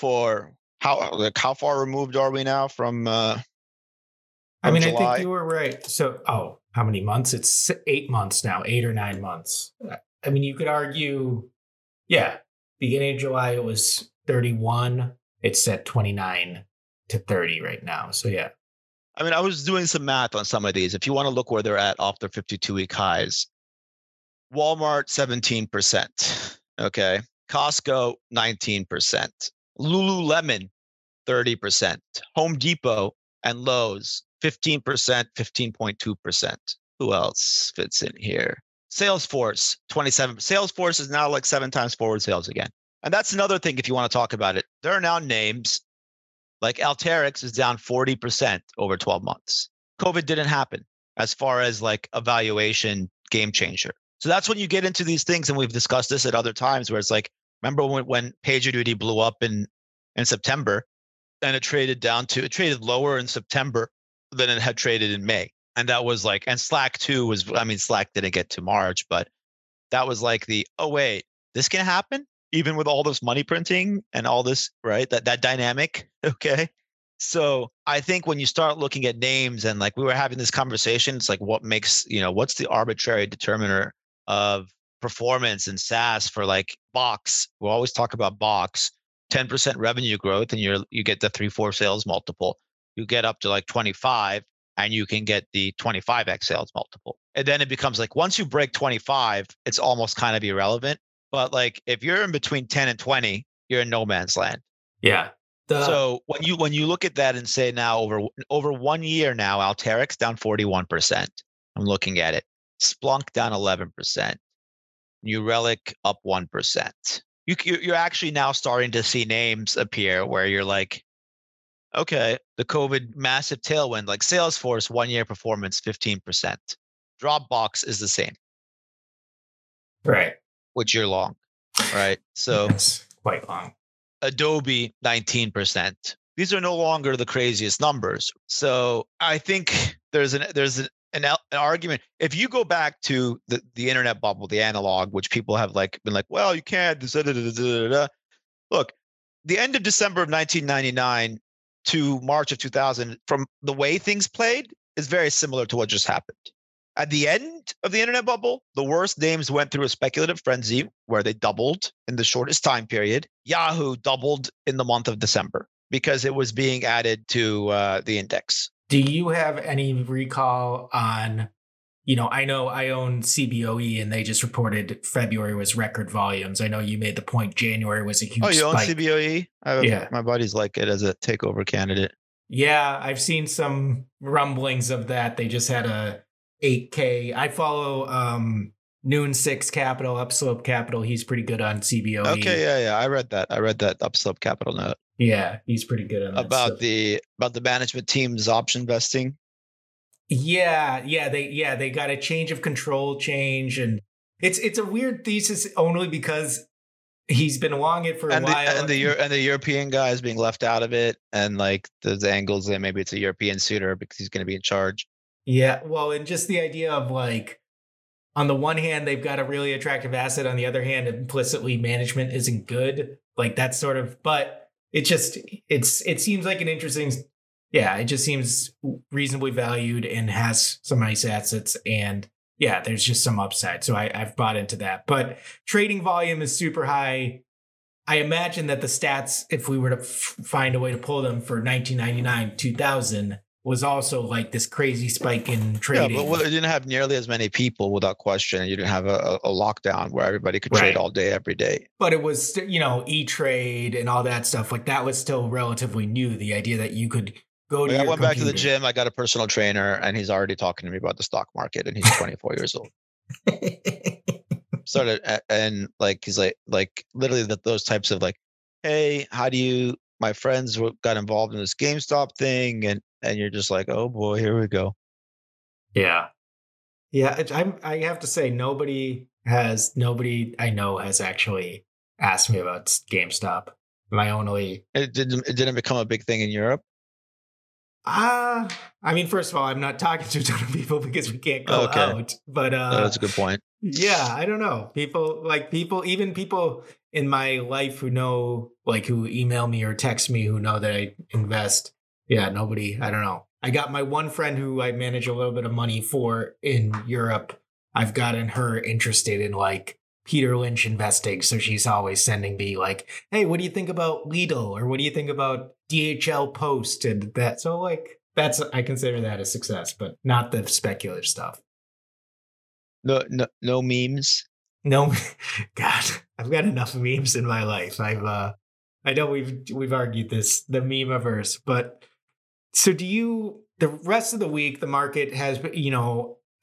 for how far removed are we now from July? I think you were right. So, how many months? It's 8 months now, 8 or 9 months. I mean, you could argue, beginning of July, it was 31. It's at 29 to 30 right now. So, yeah. I mean, I was doing some math on some of these. If you want to look where they're at off their 52-week highs, Walmart, 17%. Okay. Costco, 19%. Lululemon, 30%. Home Depot and Lowe's, 15%, 15.2%. Who else fits in here? Salesforce, 27. Salesforce is now like 7 times forward sales again. And that's another thing if you want to talk about it. There are now names like Alteryx is down 40% over 12 months. COVID didn't happen as far as like a valuation game changer. So that's when you get into these things. And we've discussed this at other times where it's like, remember when PagerDuty blew up in September and it traded lower in September than it had traded in May. And that was like, and Slack too was, I mean, Slack didn't get to March, but that was like the, oh wait, this can happen even with all this money printing and all this, right? That dynamic. Okay. So I think when you start looking at names and like we were having this conversation, it's like what makes, what's the arbitrary determiner of performance in SaaS for like Box? We'll always talk about Box, 10% revenue growth and you get the 3-4 sales multiple. You get up to like 25 and you can get the 25x sales multiple. And then it becomes like once you break 25, it's almost kind of irrelevant. But like if you're in between 10 and 20, you're in no man's land. Yeah. So when you look at that and say now over 1 year now, Alteryx down 41%. I'm looking at it. Splunk down 11%. New Relic up 1%. You're actually now starting to see names appear where you're like, okay, the COVID massive tailwind, like Salesforce, 1 year performance, 15%. Dropbox is the same. Right. Which you're long, right? So yes, quite long. Adobe, 19%. These are no longer the craziest numbers. So I think there's an argument. If you go back to the internet bubble, the analog, which people have like been like, well, you can't. Look, the end of December of 1999 to March of 2000, from the way things played, is very similar to what just happened. At the end of the internet bubble, the worst names went through a speculative frenzy where they doubled in the shortest time period. Yahoo doubled in the month of December because it was being added to the index. Do you have any recall on, I know I own CBOE and they just reported February was record volumes. I know you made the point January was a huge spike. Oh, you own CBOE? Yeah. My buddies like it as a takeover candidate. Yeah, I've seen some rumblings of that. They just had a 8K. I follow Noon 6 Capital, Upslope Capital. He's pretty good on CBOE. Okay, yeah. I read that Upslope Capital note. Yeah, he's pretty good on that. About the management team's option vesting. They got a change of control change, and it's a weird thesis only because he's been along it for a while. And the European guy is being left out of it, and like those angles that maybe it's a European suitor because he's going to be in charge. Yeah, well, and just the idea of like, on the one hand, they've got a really attractive asset. On the other hand, implicitly management isn't good. Like that sort of, but it seems like an interesting, it just seems reasonably valued and has some nice assets. And yeah, there's just some upside. So I've bought into that. But trading volume is super high. I imagine that the stats, if we were to find a way to pull them for 1999, 2000, was also like this crazy spike in trading. Yeah, but you didn't have nearly as many people without question. You didn't have a lockdown where everybody could trade all day, every day. But it was, E-Trade and all that stuff. Like that was still relatively new. The idea that you could go to I went back to the gym. I got a personal trainer and he's already talking to me about the stock market and he's 24 years old. He's like literally those types of like, hey, my friends got involved in this GameStop thing and you're just like, oh boy, here we go. Yeah. Yeah. I have to say nobody I know has actually asked me about GameStop. It didn't become a big thing in Europe. I mean, first of all, I'm not talking to a ton of people because we can't go out, but that's a good point. Yeah. I don't know. People in my life who know, like who email me or text me, who know that I invest. Yeah, nobody. I don't know. I got my one friend who I manage a little bit of money for in Europe. I've gotten her interested in like Peter Lynch investing. So she's always sending me like, hey, what do you think about Lidl? Or what do you think about DHL Post? And that. So like, I consider that a success, but not the speculative stuff. No memes. No. God, I've got enough memes in my life. I know we've argued this, the meme-averse, but. So the rest of the week, the market has,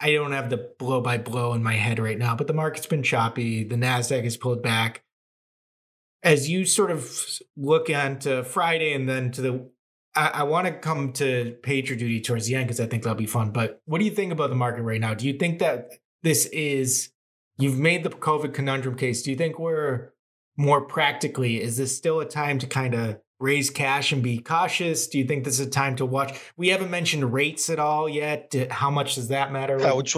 I don't have the blow by blow in my head right now, but the market's been choppy. The NASDAQ has pulled back. As you sort of look onto Friday and then to the, I want to come to Pager Duty towards the end because I think that'll be fun. But what do you think about the market right now? Do you think that this is, you've made the COVID conundrum case. Do you think we're more practically, is this still a time to kind of raise cash and be cautious? Do you think this is a time to watch? We haven't mentioned rates at all yet. How much does that matter? Which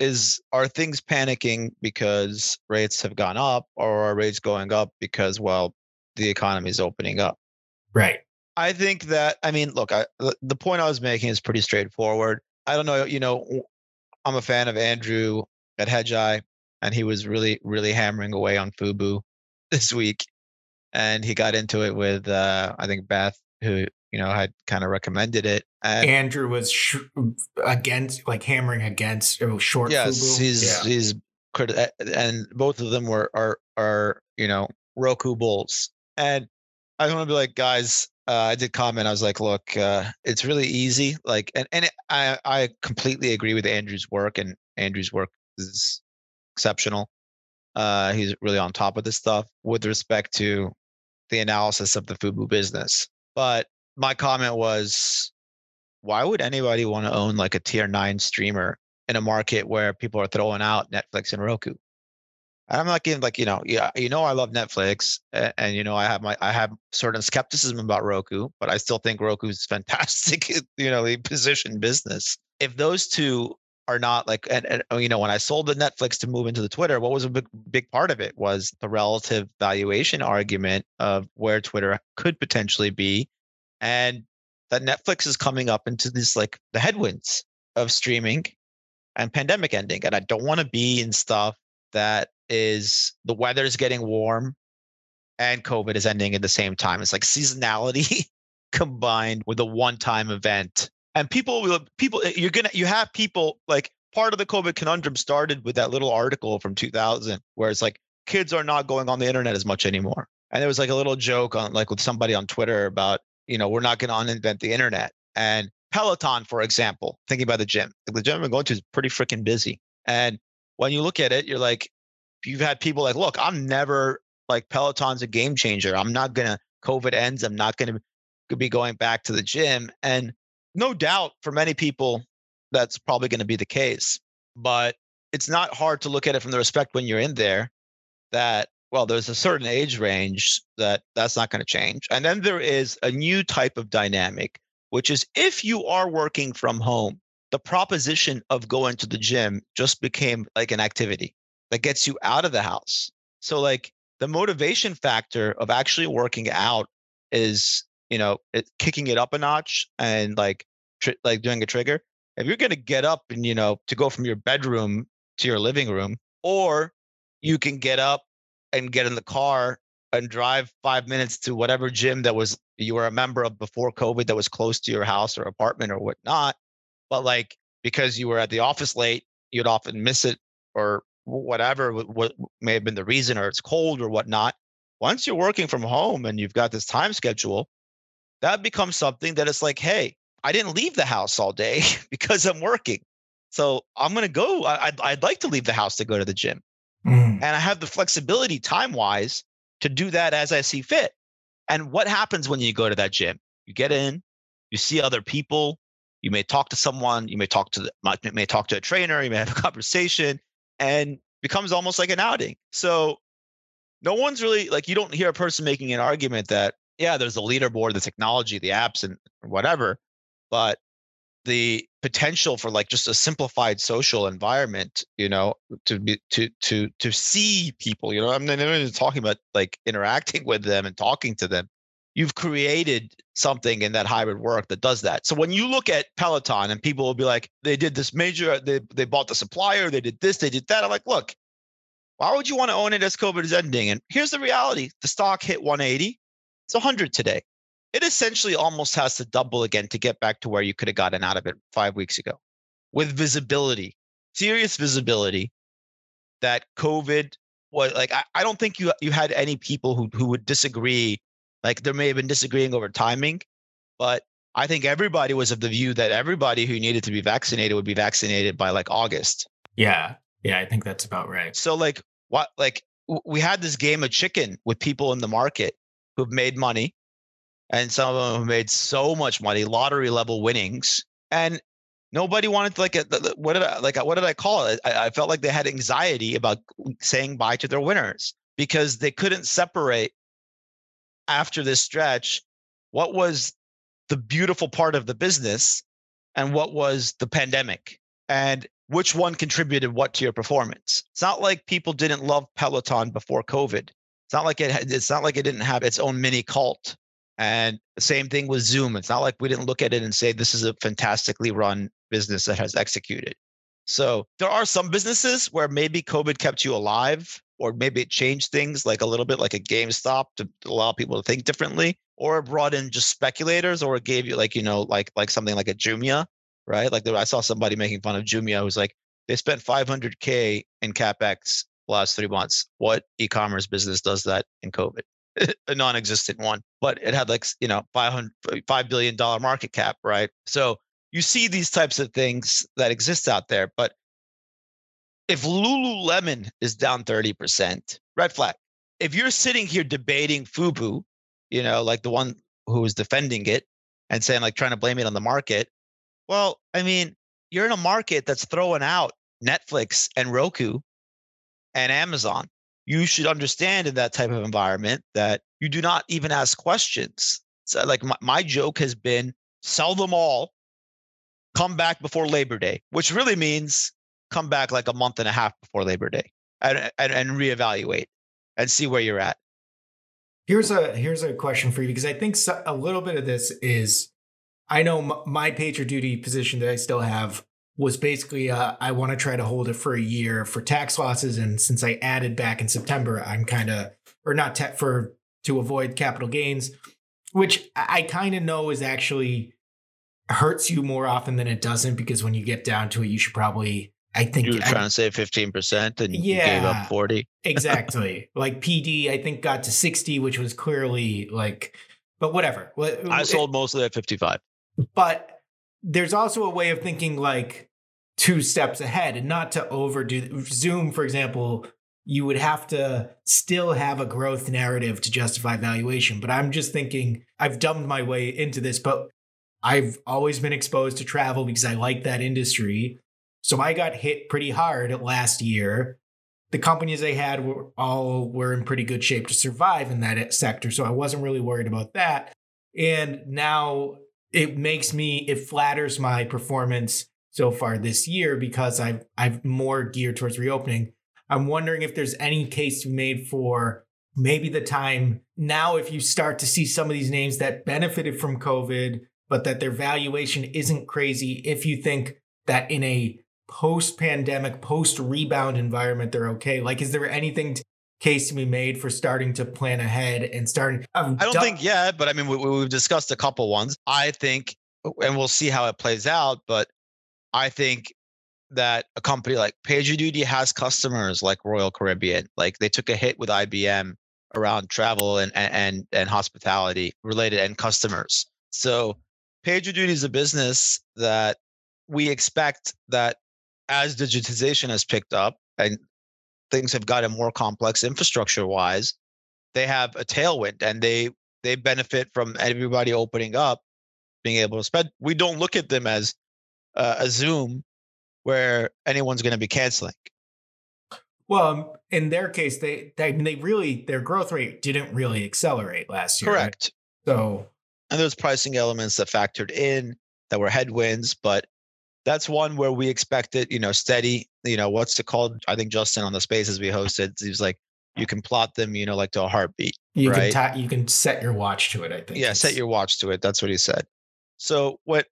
is, are things panicking because rates have gone up, or are rates going up because, well, the economy is opening up? Right. I think that, I mean, look, the point I was making is pretty straightforward. I don't know, you know, I'm a fan of Andrew at Hedgeye, and he was really, really hammering away on FUBU this week. And he got into it with, I think, Beth, who, you know, had kind of recommended it. And Andrew was against, like hammering against short. Yes, FUBU. He's and both of them are you know, Roku bulls. And I want to be like, guys, I did comment. I was like, look, it's really easy. Like, I completely agree with Andrew's work, and Andrew's work is exceptional. He's really on top of this stuff with respect to the analysis of the FUBU business. But my comment was, why would anybody want to own like a tier 9 streamer in a market where people are throwing out Netflix and Roku? And I'm not getting like, you know, yeah, you know, I love Netflix, and you know, I have certain skepticism about Roku, but I still think Roku is fantastic, you know, the position business. If those two are not like, and you know, when I sold the Netflix to move into the Twitter, what was a big part of it was the relative valuation argument of where Twitter could potentially be, and that Netflix is coming up into this like the headwinds of streaming and pandemic ending, and I don't want to be in stuff that is the weather is getting warm and COVID is ending at the same time. It's like seasonality combined with a one-time event. And people, you have people like part of the COVID conundrum started with that little article from 2000 where it's like kids are not going on the internet as much anymore. And there was like a little joke on like with somebody on Twitter about, you know, we're not going to uninvent the internet. And Peloton, for example, thinking about the gym I'm going to is pretty freaking busy. And when you look at it, you're like, you've had people like, look, I'm never like Peloton's a game changer. I'm not going to, COVID ends, I'm not going to be going back to the gym. And no doubt for many people, that's probably going to be the case. But it's not hard to look at it from the respect when you're in there that, well, there's a certain age range that's not going to change. And then there is a new type of dynamic, which is if you are working from home, the proposition of going to the gym just became like an activity that gets you out of the house. So like the motivation factor of actually working out is, you know, kicking it up a notch and like doing a trigger. If you're going to get up and, you know, to go from your bedroom to your living room, or you can get up and get in the car and drive 5 minutes to whatever gym that was you were a member of before COVID that was close to your house or apartment or whatnot. But like, because you were at the office late, you'd often miss it or whatever what may have been the reason, or it's cold or whatnot. Once you're working from home and you've got this time schedule, that becomes something that it's like, hey, I didn't leave the house all day because I'm working. So I'm going to go. I'd like to leave the house to go to the gym. And I have the flexibility time-wise to do that as I see fit. And what happens when you go to that gym? You get in, you see other people, you may talk to someone, you may talk to a trainer, you may have a conversation, and it becomes almost like an outing. So no one's really like, you don't hear a person making an argument that, yeah, there's the leaderboard, the technology, the apps, and whatever, but the potential for like just a simplified social environment, you know, to see people, you know, I'm not even talking about like interacting with them and talking to them. You've created something in that hybrid work that does that. So when you look at Peloton and people will be like, they did this major, they bought the supplier, they did this, they did that. I'm like, look, why would you want to own it as COVID is ending? And here's the reality: the stock hit 180. It's 100 today. It essentially almost has to double again to get back to where you could have gotten out of it 5 weeks ago with visibility, serious visibility that COVID was like, I don't think you had any people who would disagree. Like there may have been disagreeing over timing, but I think everybody was of the view that everybody who needed to be vaccinated would be vaccinated by like August. Yeah. Yeah. I think that's about right. So like what, like we had this game of chicken with people in the market who've made money, and some of them have made so much money, lottery level winnings. And nobody wanted to, like, what did I call it? I felt like they had anxiety about saying bye to their winners because they couldn't separate after this stretch what was the beautiful part of the business and what was the pandemic and which one contributed what to your performance. It's not like people didn't love Peloton before COVID. It's not like it didn't have its own mini cult. And the same thing with Zoom. It's not like we didn't look at it and say, this is a fantastically run business that has executed. So there are some businesses where maybe COVID kept you alive, or maybe it changed things like a little bit, like a GameStop, to allow people to think differently, or it brought in just speculators, or it gave you like something like a Jumia, right? Like I saw somebody making fun of Jumia who's like, they spent $500K in CapEx the last 3 months. What e-commerce business does that in COVID? A non-existent one, but it had like, you know, $5 billion market cap, right? So you see these types of things that exist out there. But if Lululemon is down 30%, red flag. If you're sitting here debating FUBU, you know, like the one who is defending it and saying like trying to blame it on the market. Well, I mean, you're in a market that's throwing out Netflix and Roku and Amazon. You should understand in that type of environment that you do not even ask questions. So like my joke has been, sell them all, come back before Labor Day, which really means come back like a month and a half before Labor Day and reevaluate and see where you're at. Here's a question for you, because I think a little bit of this is, I know my PagerDuty position that I still have was basically, I want to try to hold it for a year for tax losses. And since I added back in September, I'm kind of, or not for, to avoid capital gains, which I kind of know is actually hurts you more often than it doesn't, because when you get down to it, you should probably, I think. You were trying to save 15% and you gave up 40. Exactly. Like PD, I think got to 60, which was clearly like, but whatever. I sold mostly at 55. But there's also a way of thinking like, two steps ahead and not to overdo. Zoom, for example, you would have to still have a growth narrative to justify valuation. But I'm just thinking, I've dumbed my way into this, but I've always been exposed to travel because I like that industry. So I got hit pretty hard last year. The companies I had were in pretty good shape to survive in that sector. So I wasn't really worried about that. And now it flatters my performance so far this year because I've more geared towards reopening. I'm wondering if there's any case to be made for maybe the time now, if you start to see some of these names that benefited from COVID, but that their valuation isn't crazy. If you think that in a post-pandemic, post-rebound environment, they're okay. Like, is there anything case to be made for starting to plan ahead and starting? I don't think yet, but I mean, we've discussed a couple ones. I think, and we'll see how it plays out, but I think that a company like PagerDuty has customers like Royal Caribbean. Like they took a hit with IBM around travel and hospitality related and customers. So PagerDuty is a business that we expect that as digitization has picked up and things have gotten more complex infrastructure wise, they have a tailwind and they benefit from everybody opening up, being able to spend. We don't look at them as a Zoom where anyone's going to be canceling. Well, in their case, their growth rate didn't really accelerate last year. Correct. Right? So, and there's pricing elements that factored in that were headwinds, but that's one where we expected, you know, steady, you know, what's it called? I think Justin on the spaces we hosted, he was like, you can plot them, you know, like to a heartbeat. You right? can you can set your watch to it, I think. Yeah, set your watch to it. That's what he said. So when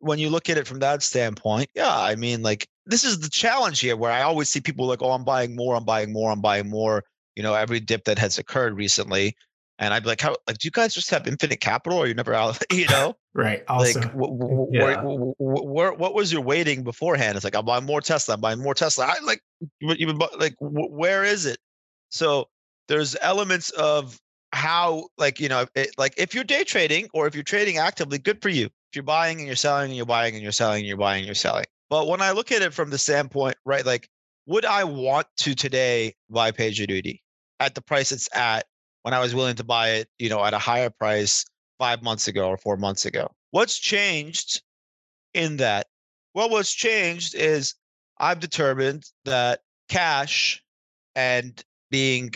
you look at it from that standpoint, yeah, I mean, like this is the challenge here where I always see people like, oh, I'm buying more, you know, every dip that has occurred recently. And I'd be like, how, like, do you guys just have infinite capital or you're never out, you know? Right. Also, like, what was your waiting beforehand? It's like, I'm buying more Tesla. I like, where is it? So there's elements of how, like, you know, if you're day trading or if you're trading actively, good for you. you're buying and you're selling and you're buying and you're selling and you're buying and you're selling. But when I look at it from the standpoint, right, like, would I want to today buy PagerDuty at the price it's at when I was willing to buy it, you know, at a higher price 5 months ago or 4 months ago? What's changed in that? Well, what's changed is I've determined that cash and being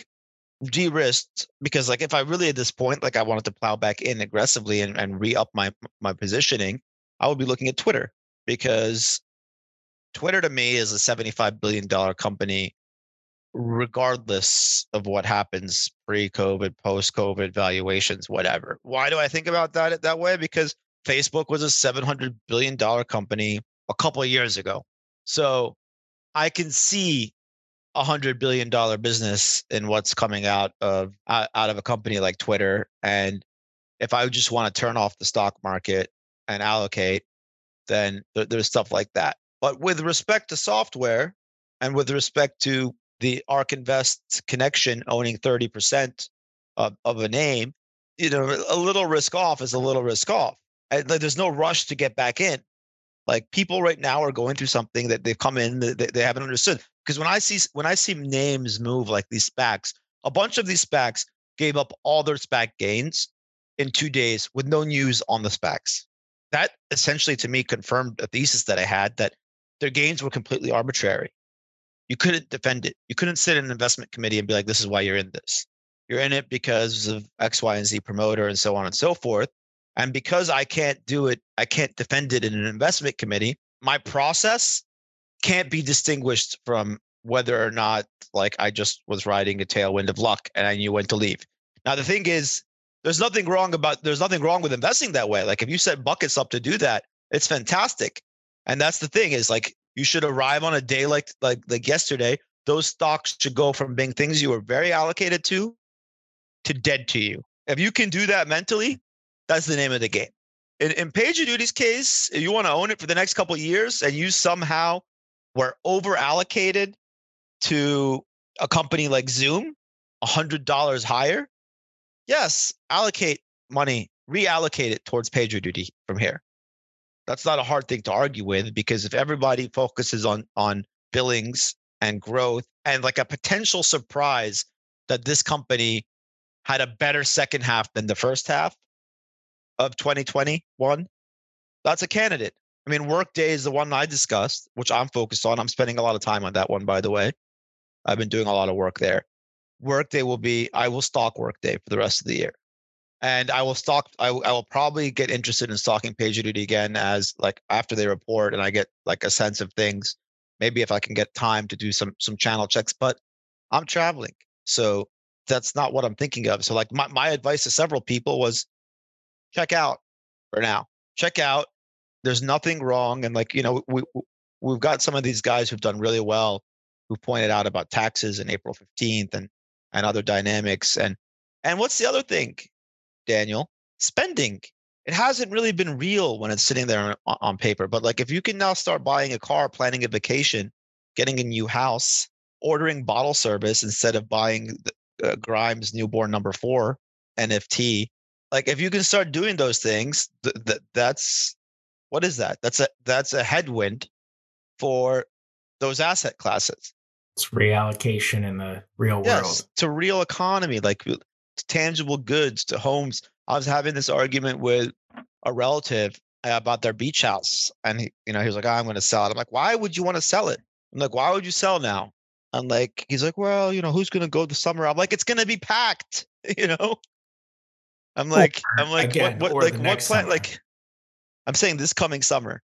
de-risked, because like if I really at this point, like I wanted to plow back in aggressively and re-up my positioning, I would be looking at Twitter, because Twitter to me is a $75 billion company, regardless of what happens pre-COVID, post-COVID, valuations, whatever. Why do I think about that way? Because Facebook was a $700 billion company a couple of years ago. So I can see a $100 billion business in what's coming out of a company like Twitter. And if I just want to turn off the stock market and allocate, then there's stuff like that. But with respect to software and with respect to the ARK Invest connection owning 30% of a name, you know, a little risk off is a little risk off. And like, there's no rush to get back in. Like, people right now are going through something that they've come in that they haven't understood. Because when I see names move like these SPACs, a bunch of these SPACs gave up all their SPAC gains in 2 days with no news on the SPACs. That essentially to me confirmed a thesis that I had, that their gains were completely arbitrary. You couldn't defend it. You couldn't sit in an investment committee and be like, this is why you're in this. You're in it because of X, Y, and Z promoter and so on and so forth. And because I can't do it, I can't defend it in an investment committee, my process can't be distinguished from whether or not like I just was riding a tailwind of luck and I knew when to leave. Now, the thing is, there's nothing wrong with investing that way. Like if you set buckets up to do that, it's fantastic. And that's the thing is, like, you should arrive on a day like yesterday. Those stocks should go from being things you were very allocated to dead to you. If you can do that mentally, that's the name of the game. In PagerDuty's case, if you want to own it for the next couple of years and you somehow were over allocated to a company like Zoom, $100 higher, yes, allocate money, reallocate it towards PagerDuty from here. That's not a hard thing to argue with, because if everybody focuses on billings and growth and like a potential surprise that this company had a better second half than the first half of 2021, that's a candidate. I mean, Workday is the one I discussed, which I'm focused on. I'm spending a lot of time on that one, by the way. I've been doing a lot of work there. Workday I will stock Workday for the rest of the year. And I will probably get interested in stalking PagerDuty again as like after they report and I get like a sense of things, maybe if I can get time to do some channel checks, but I'm traveling. So that's not what I'm thinking of. So like my advice to several people was check out for now, check out. There's nothing wrong. And like, you know, we've got some of these guys who've done really well, who pointed out about taxes and April 15th and other dynamics. And what's the other thing? Daniel, spending. It hasn't really been real when it's sitting there on paper. But like if you can now start buying a car, planning a vacation, getting a new house, ordering bottle service instead of buying Grimes newborn number 4 NFT, like if you can start doing those things, that's what is that? That's a headwind for those asset classes. It's reallocation in the real world. To real economy, like to tangible goods, to homes. I was having this argument with a relative about their beach house, and he was like, "I'm going to sell it." I'm like, "Why would you want to sell it?" I'm like, "Why would you sell now?" I'm like, he's like, "Well, you know, who's going to go this summer?" I'm like, "It's going to be packed, you know." I'm like, again, what like what plan? Like, I'm saying this coming summer.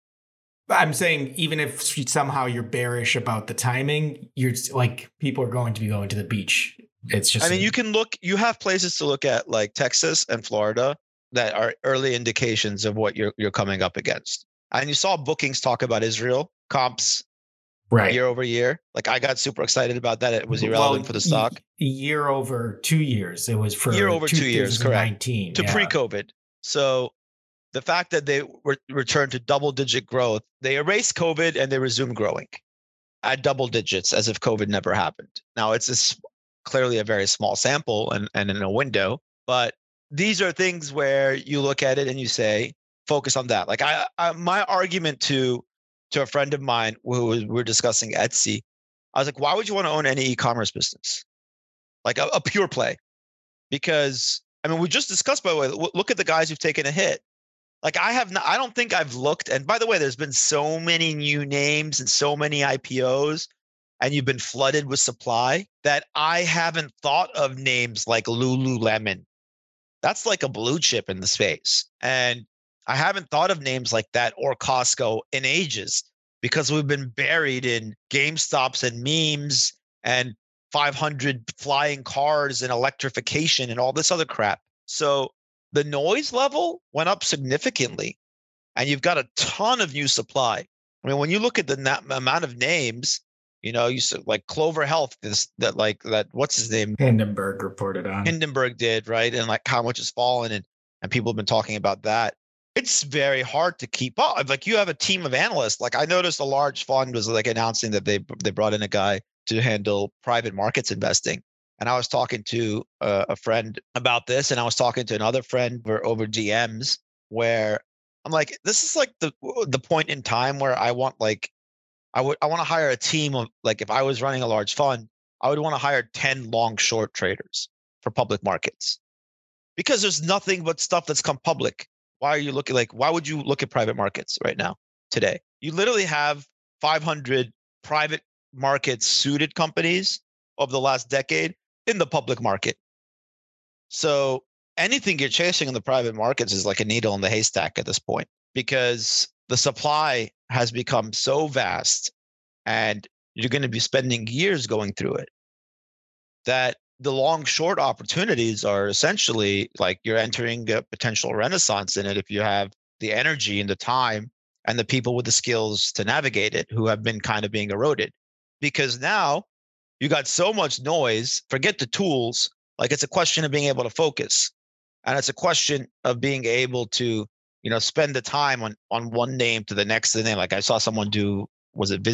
I'm saying even if somehow you're bearish about the timing, you're like people are going to be going to the beach. It's just, I mean, you have places to look at like Texas and Florida that are early indications of what you're coming up against. And you saw bookings talk about Israel comps right year over year. Like I got super excited about that. It was irrelevant for the stock. Year over 2 years. It was for year over 2 years, correct? 19, to pre-COVID. So the fact that they returned to double-digit growth, they erased COVID and they resumed growing at double digits as if COVID never happened. Now it's clearly a very small sample and in a window, but these are things where you look at it and you say, focus on that. Like I my argument to a friend of mine who was, we were discussing Etsy, I was like, why would you want to own any e-commerce business? Like a pure play. Because, I mean, we just discussed, by the way, look at the guys who've taken a hit. Like I don't think I've looked. And by the way, there's been so many new names and so many IPOs, and you've been flooded with supply that I haven't thought of names like Lululemon. That's like a blue chip in the space. And I haven't thought of names like that or Costco in ages because we've been buried in GameStops and memes and 500 flying cars and electrification and all this other crap. So the noise level went up significantly, and you've got a ton of new supply. I mean, when you look at the amount of names, you know, you said like Clover Health, what's his name? Hindenburg reported on. Hindenburg did, right? And like how much has fallen, and people have been talking about that. It's very hard to keep up. Like you have a team of analysts. Like I noticed a large fund was like announcing that they brought in a guy to handle private markets investing. And I was talking to a friend about this, and I was talking to another friend over DMs where I'm like, this is like the point in time where I want like, I want to hire a team of like, if I was running a large fund, I would want to hire 10 long short traders for public markets because there's nothing but stuff that's come public. Why would you look at private markets right now today? You literally have 500 private market suited companies of the last decade in the public market. So anything you're chasing in the private markets is like a needle in the haystack at this point because the supply has become so vast and you're going to be spending years going through it that the long short opportunities are essentially like you're entering a potential renaissance in it if you have the energy and the time and the people with the skills to navigate it who have been kind of being eroded. Because now you got so much noise, forget the tools, like it's a question of being able to focus. And it's a question of being able to, you know, spend the time on one name to the next name. Like I saw someone do, was it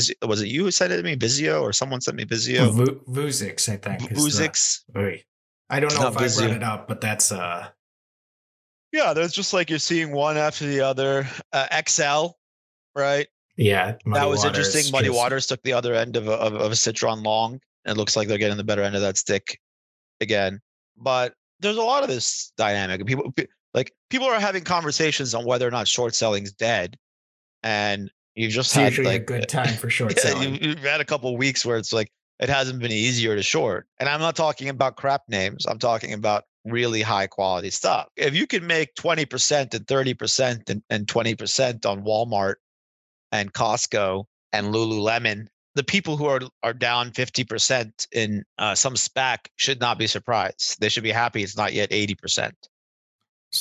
you who said it to me, Vizio, or someone sent me Vizio? Vuzix, I think. Vuzix. I don't know if I brought it up, but that's yeah, there's just like you're seeing one after the other. XL, right? Yeah, that was interesting. Muddy Waters took the other end of a Citron long, and it looks like they're getting the better end of that stick again. But there's a lot of this dynamic. People are having conversations on whether or not short selling's dead, and you've just had usually like a good time for short selling. You've had a couple of weeks where it's like it hasn't been easier to short, and I'm not talking about crap names. I'm talking about really high quality stuff. If you can make 20% and 30% and 20% on Walmart and Costco and Lululemon, the people who are down 50% in some SPAC should not be surprised. They should be happy it's not yet 80%.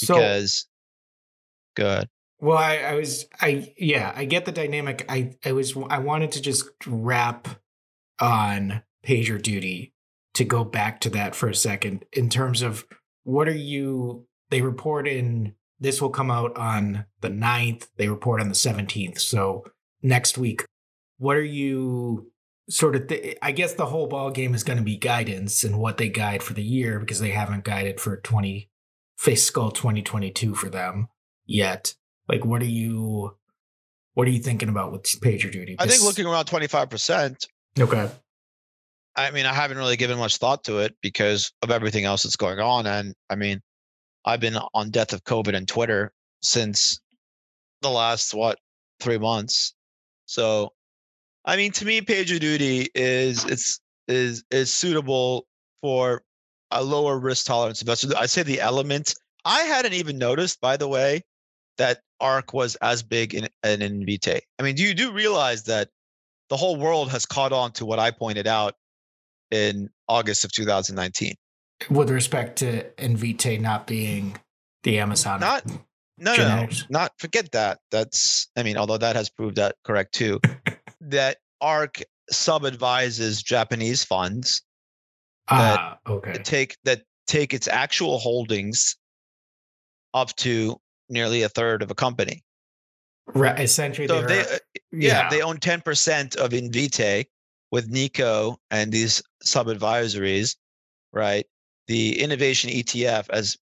Because, good. Well, I get the dynamic. I wanted to just wrap on PagerDuty to go back to that for a second in terms of they report in. This will come out on the 9th. They report on the 17th. So next week, what are you sort of, I guess the whole ball game is going to be guidance and what they guide for the year because they haven't guided for fiscal 2022 for them yet. Like, what are you thinking about with PagerDuty? I think looking around 25%. Okay. I mean, I haven't really given much thought to it because of everything else that's going on. And I mean, I've been on death of COVID and Twitter since the last, 3 months. So, I mean, to me, PagerDuty is suitable for a lower risk tolerance investor. I say the element. I hadn't even noticed, by the way, that ARK was as big an Invitae. I mean, do you realize that the whole world has caught on to what I pointed out in August of 2019? With respect to Invitae not being the Amazon, forget that. Although that has proved that correct too, that ARK sub-advises Japanese funds that take its actual holdings up to nearly a third of a company. Right, essentially, so they own 10% of Invitae with Nikko and these sub-advisories, right? The innovation ETF as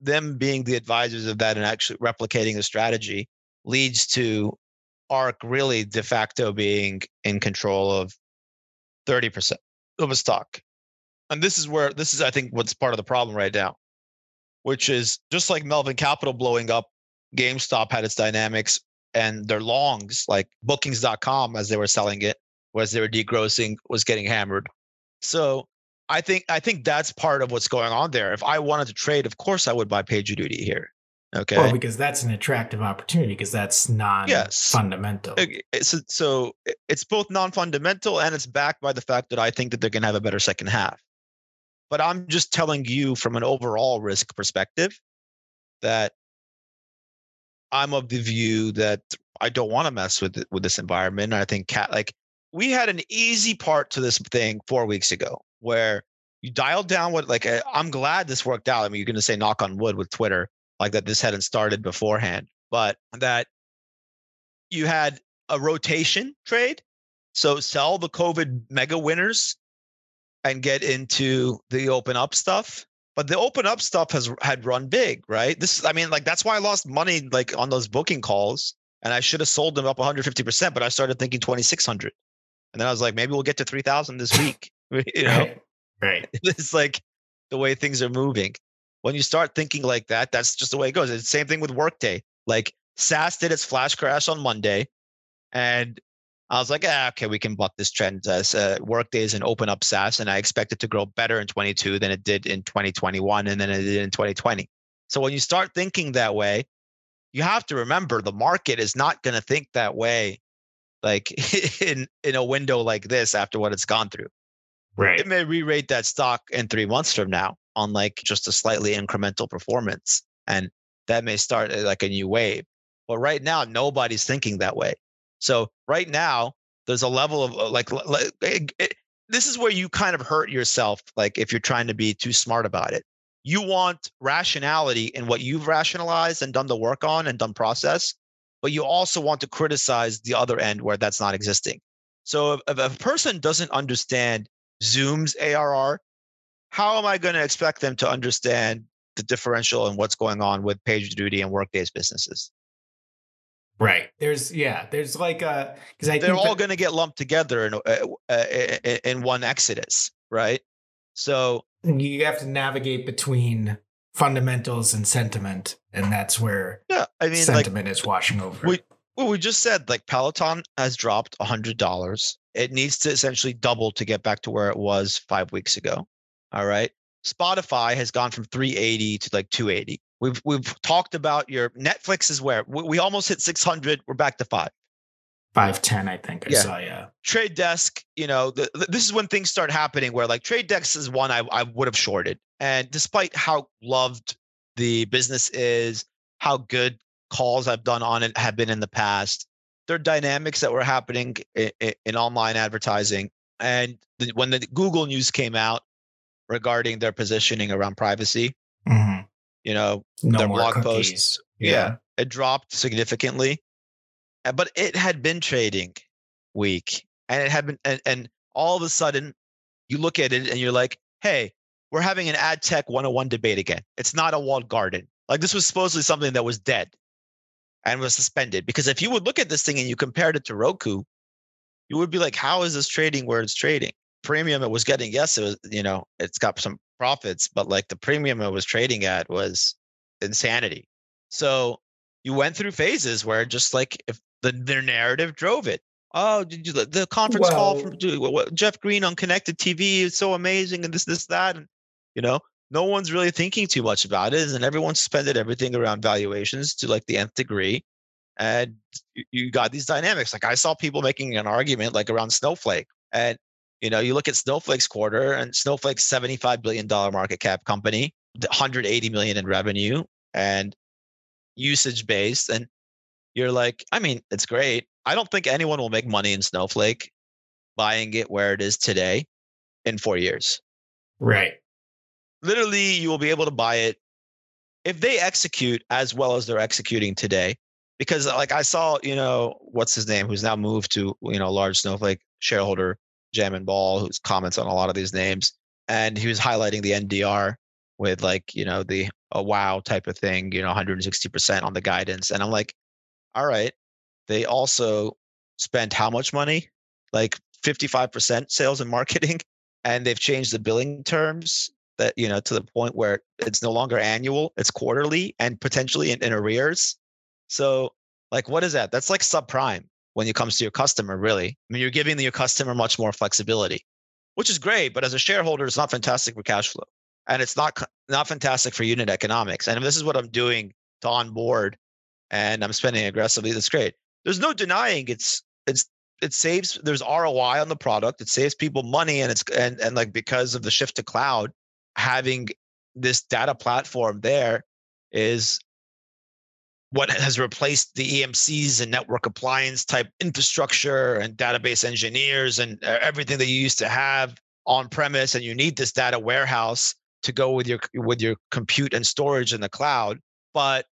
them being the advisors of that and actually replicating the strategy leads to ARC really de facto being in control of 30% of a stock. And this is, I think, what's part of the problem right now, which is just like Melvin Capital blowing up, GameStop had its dynamics and their longs, like bookings.com as they were selling it, whereas they were degrossing, was getting hammered. So I think that's part of what's going on there. If I wanted to trade, of course I would buy PagerDuty here. Okay. Well, because that's an attractive opportunity because that's non-fundamental. Yes. So it's both non-fundamental and it's backed by the fact that I think that they're going to have a better second half. But I'm just telling you from an overall risk perspective that I'm of the view that I don't want to mess with this environment. I think we had an easy part to this thing 4 weeks ago where you dialed down what, I'm glad this worked out. I mean, you're going to say knock on wood with Twitter, like that this hadn't started beforehand, but that you had a rotation trade. So sell the COVID mega winners and get into the open up stuff. But the open up stuff had run big, right? That's why I lost money on those booking calls, and I should have sold them up 150%. But I started thinking 2,600, and then I was like, maybe we'll get to 3,000 this week. You know, right? It's like the way things are moving. When you start thinking like that, that's just the way it goes. It's the same thing with Workday. Like SaaS did its flash crash on Monday, and I was like, okay, we can buck this trend. Workday is an open up SaaS, and I expect it to grow better in 2022 than it did in 2021 and then it did in 2020. So when you start thinking that way, you have to remember the market is not going to think that way in a window like this after what it's gone through. Right. It may re-rate that stock in 3 months from now on just a slightly incremental performance, and that may start a new wave. But right now, nobody's thinking that way. So right now, there's a level of this is where you kind of hurt yourself. If you're trying to be too smart about it, you want rationality in what you've rationalized and done the work on and done process, but you also want to criticize the other end where that's not existing. So if a person doesn't understand Zoom's ARR, how am I going to expect them to understand the differential and what's going on with PagerDuty and Workday's businesses? Right. They're all going to get lumped together in one exodus, right? So you have to navigate between fundamentals and sentiment, and that's where sentiment is washing over. We just said Peloton has dropped $100. It needs to essentially double to get back to where it was 5 weeks ago. All right. Spotify has gone from 380 to 280. We've talked about your Netflix is where we almost hit 600. We're back to 510, I think. Yeah. Trade Desk, this is when things start happening where Trade Desk is one I would have shorted. And despite how loved the business is, how good calls I've done on it have been in the past, there are dynamics that were happening in online advertising. And when the Google news came out regarding their positioning around privacy, their blog posts. Yeah. It dropped significantly, but it had been trading weak, and it had been, and all of a sudden you look at it and you're like, hey, we're having an ad tech 101 debate again. It's not a walled garden. This was supposedly something that was dead and was suspended, because if you would look at this thing and you compared it to Roku, you would be like, how is this trading where it's trading? Premium it was getting, yes, it was, it's got some profits, but the premium it was trading at was insanity. So you went through phases where just if their narrative drove it. Oh, did you the conference call from Jeff Green on Connected TV is so amazing, and this, that, and no one's really thinking too much about it, and everyone suspended everything around valuations to the nth degree, and you got these dynamics. I saw people making an argument around Snowflake, and you look at Snowflake's quarter, and Snowflake's $75 billion market cap company, $180 million in revenue and usage-based. And you're it's great. I don't think anyone will make money in Snowflake buying it where it is today in 4 years. Right. Literally, you will be able to buy it if they execute as well as they're executing today. Because I saw, what's his name, who's now moved to, a large Snowflake shareholder, Jam and Ball, who's comments on a lot of these names, and he was highlighting the NDR with like, you know, the a wow type of thing, you know, 160% on the guidance. And I'm like, all right, they also spent how much money? Like 55% sales and marketing. And they've changed the billing terms that, you know, to the point where it's no longer annual, it's quarterly and potentially in arrears. So like, what is that? That's like subprime when it comes to your customer, really. I mean, you're giving your customer much more flexibility, which is great. But as a shareholder, it's not fantastic for cash flow. And it's not fantastic for unit economics. And if this is what I'm doing to onboard and I'm spending aggressively, that's great. There's no denying it saves, there's ROI on the product. It saves people money. And it's like, because of the shift to cloud, having this data platform there is what has replaced the EMCs and network appliance type infrastructure and database engineers and everything that you used to have on premise. And you need this data warehouse to go with your compute and storage in the cloud. But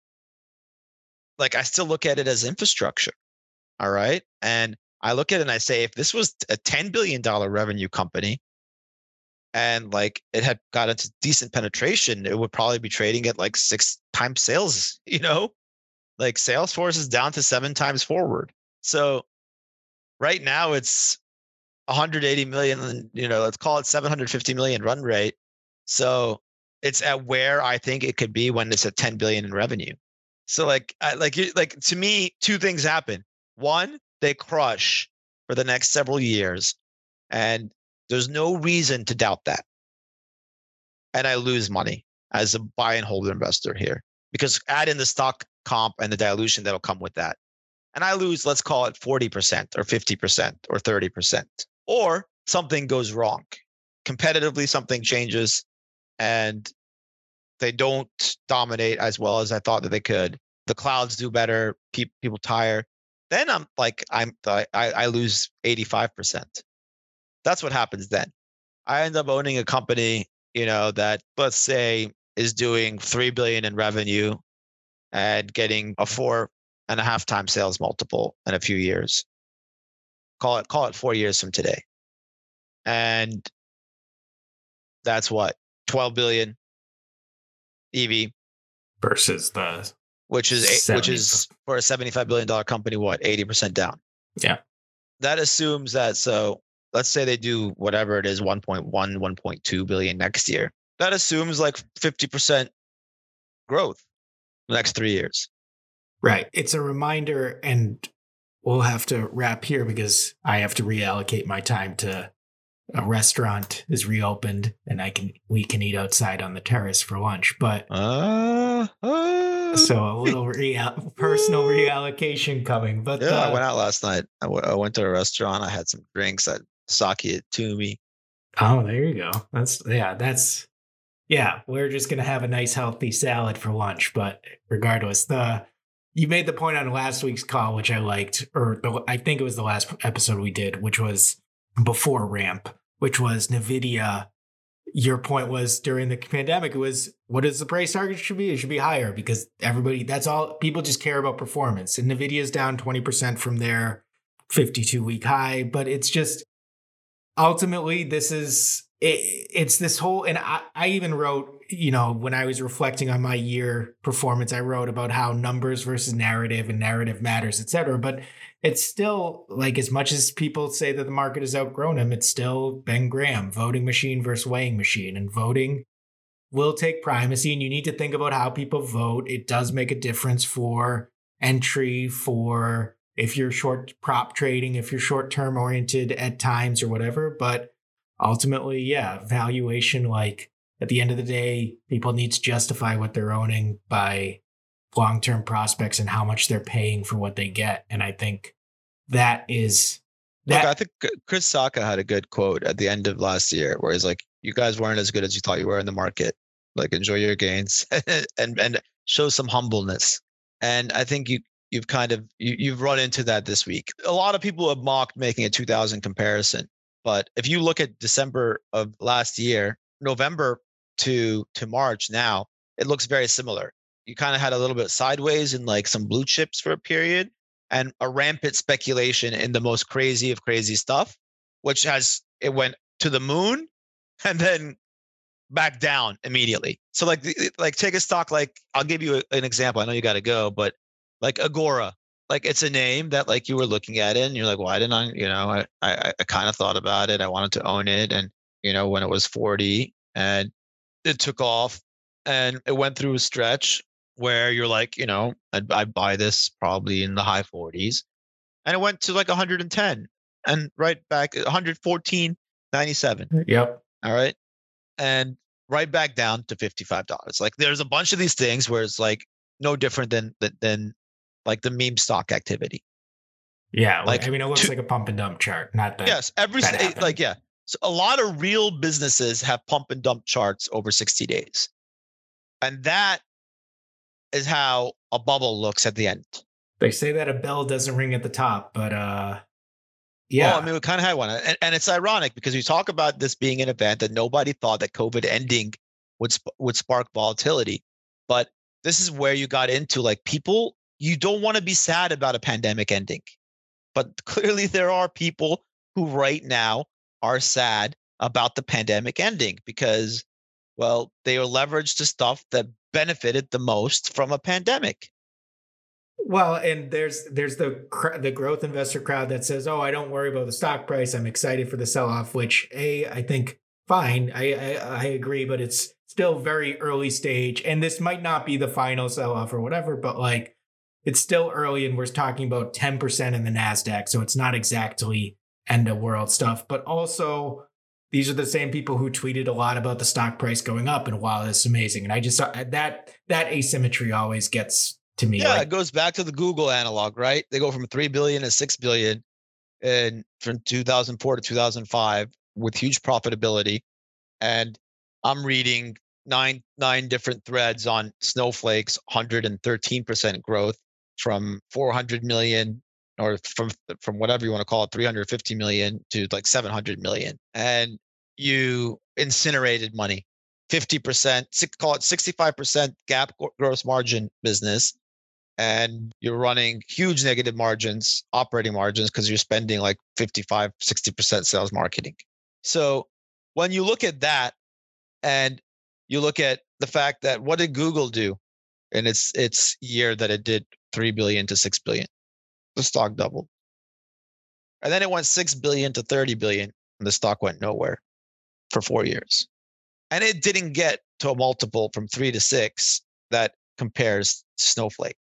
like, I still look at it as infrastructure. All right. And I look at it and I say, if this was a $10 billion revenue company and like it had got into decent penetration, it would probably be trading at like 6 times sales, you know, like Salesforce is down to 7 times forward. So right now it's 180 million, you know, let's call it 750 million run rate. So it's at where I think it could be when it's at 10 billion in revenue. So like to me, two things happen. One, they crush for the next several years, and there's no reason to doubt that. And I lose money as a buy and hold investor here because add in the stock comp and the dilution that'll come with that. And I lose, let's call it 40% or 50% or 30%, or something goes wrong. Competitively, something changes and they don't dominate as well as I thought that they could. The clouds do better. People tire. Then I'm like, I lose 85%. That's what happens then. I end up owning a company, you know, that let's say is doing $3 billion in revenue and getting a 4.5 times sales multiple in a few years. Call it 4 years from today. And that's what, 12 billion EV versus the, which is for a $75 billion company, what, 80% down. Yeah. That assumes that. So let's say they do whatever it is, 1.1, 1.2 billion next year. That assumes like 50% growth the next 3 years. Right. It's a reminder, and we'll have to wrap here because I have to reallocate my time to a restaurant is reopened and we can eat outside on the terrace for lunch. But so a little personal reallocation coming. But yeah, I went out last night. I went to a restaurant. I had some drinks. I sake it to me. Oh, there you go. That's we're just going to have a nice healthy salad for lunch. But regardless, you made the point on last week's call, which I liked, I think it was the last episode we did, which was before ramp, which was NVIDIA. Your point was during the pandemic, it was, what does the price target should be? It should be higher because that's all people just care about performance. And NVIDIA is down 20% from their 52-week high, but it's just ultimately this is, it's this whole, and I even wrote, you know, when I was reflecting on my year performance, I wrote about how numbers versus narrative and narrative matters, et cetera. But it's still like, as much as people say that the market has outgrown him, it's still Ben Graham, voting machine versus weighing machine, and voting will take primacy. And you need to think about how people vote. It does make a difference for entry, for if you're short prop trading, if you're short term oriented at times or whatever. But ultimately, yeah, valuation, like, at the end of the day, people need to justify what they're owning by long-term prospects and how much they're paying for what they get. And I think that is that. Look, I think Chris Sacca had a good quote at the end of last year where he's like, you guys weren't as good as you thought you were in the market. Like, enjoy your gains and show some humbleness. And I think you've run into that this week. A lot of people have mocked making a 2000 comparison. But if you look at December of last year, November to March now, it looks very similar. You kind of had a little bit sideways in like some blue chips for a period and a rampant speculation in the most crazy of crazy stuff, which it went to the moon and then back down immediately. So like take a stock, like I'll give you an example. I know you got to go, but like Agora, like it's a name that like you were looking at it and you're like, why didn't I, you know, I kind of thought about it. I wanted to own it. And, you know, when it was 40 and it took off and it went through a stretch where you're like, you know, I'd buy this probably in the high 40s, and it went to like 110 and right back 114.97. Yep. All right. And right back down to $55. Like there's a bunch of these things where it's like no different than like the meme stock activity. Yeah. Like, I mean, it looks like a pump and dump chart. Not that. Yes. Every state, like, yeah. So a lot of real businesses have pump and dump charts over 60 days. And that is how a bubble looks at the end. They say that a bell doesn't ring at the top, but yeah. Well, I mean, we kind of had one. And it's ironic because we talk about this being an event that nobody thought that COVID ending would spark volatility. But this is where you got into like people, you don't want to be sad about a pandemic ending. But clearly there are people who right now are sad about the pandemic ending because, well, they are leveraged to stuff that benefited the most from a pandemic. Well, and there's the growth investor crowd that says, oh, I don't worry about the stock price. I'm excited for the sell-off, which I think fine. I agree, but it's still very early stage. And this might not be the final sell-off or whatever, but like it's still early and we're talking about 10% in the NASDAQ. So it's not exactly end of world stuff, but also these are the same people who tweeted a lot about the stock price going up and wow, that's amazing. And I just that asymmetry always gets to me. Yeah, like, it goes back to the Google analog, right? They go from 3 billion to 6 billion and from 2004 to 2005 with huge profitability. And I'm reading nine different threads on Snowflake's 113% growth from 400 million or from whatever you want to call it, 350 million to like 700 million. And you incinerated money, 50%, call it 65% gap gross margin business. And you're running huge negative margins, operating margins, because you're spending like 55, 60% sales marketing. So when you look at that and you look at the fact that what did Google do in its year that it did 3 billion to 6 billion? The stock doubled. And then it went 6 billion to 30 billion and the stock went nowhere for 4 years. And it didn't get to a multiple from 3 to 6 that compares to Snowflake.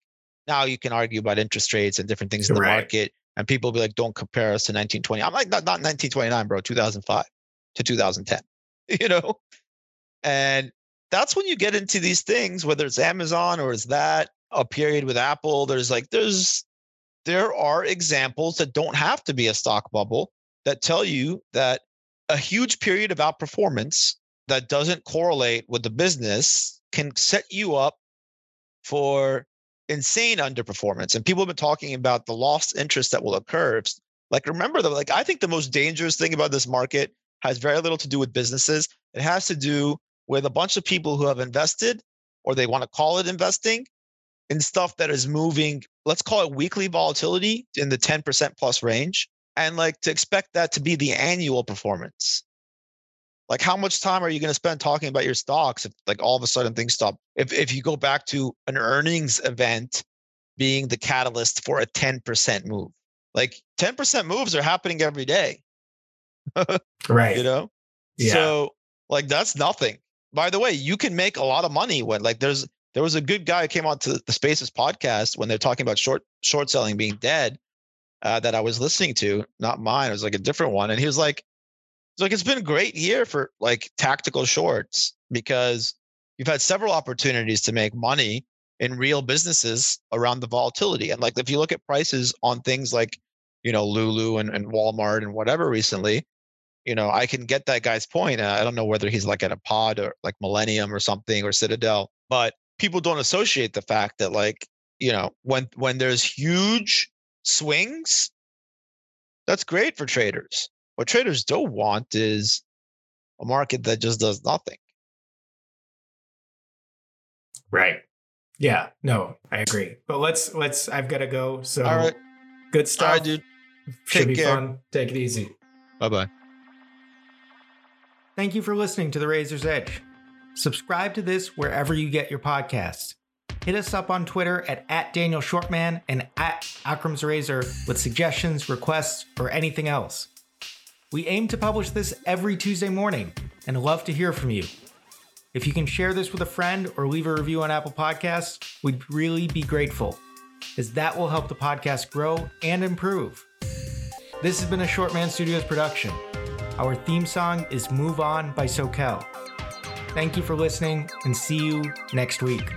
Now you can argue about interest rates and different things in the market, and people will be like, don't compare us to 1920. I'm like, not 1929, bro, 2005 to 2010, you know? And that's when you get into these things, whether it's Amazon or it's that, a period with Apple, there are examples that don't have to be a stock bubble that tell you that a huge period of outperformance that doesn't correlate with the business can set you up for insane underperformance. And people have been talking about the lost interest that will occur. Like, remember, like I think the most dangerous thing about this market has very little to do with businesses. It has to do with a bunch of people who have invested, or they want to call it investing, in stuff that is moving, let's call it weekly volatility in the 10% plus range, and like to expect that to be the annual performance. Like, how much time are you going to spend talking about your stocks if like all of a sudden things stop? If you go back to an earnings event being the catalyst for a 10% move, like 10% moves are happening every day. Right. You know? Yeah. So like that's nothing. By the way, you can make a lot of money when like there was a good guy who came on to the Spaces podcast when they're talking about short selling being dead, that I was listening to, not mine. It was like a different one. And he was like, it's been a great year for like tactical shorts because you've had several opportunities to make money in real businesses around the volatility. And like, if you look at prices on things like, you know, Lulu and Walmart and whatever recently, you know, I can get that guy's point. And I don't know whether he's like at a pod or like Millennium or something or Citadel, but people don't associate the fact that, like, you know, when there's huge swings, that's great for traders. What traders don't want is a market that just does nothing. Right. Yeah. No, I agree. But let's. I've got to go. So all right. Good stuff. All right, dude. Should be fun. Take it easy. Bye bye. Thank you for listening to The Razor's Edge. Subscribe to this wherever you get your podcasts. Hit us up on Twitter at Daniel Shortman and at Akram's Razor with suggestions, requests, or anything else. We aim to publish this every Tuesday morning and love to hear from you. If you can share this with a friend or leave a review on Apple Podcasts, we'd really be grateful, as that will help the podcast grow and improve. This has been a Shortman Studios production. Our theme song is Move On by Soquel. Thank you for listening and see you next week.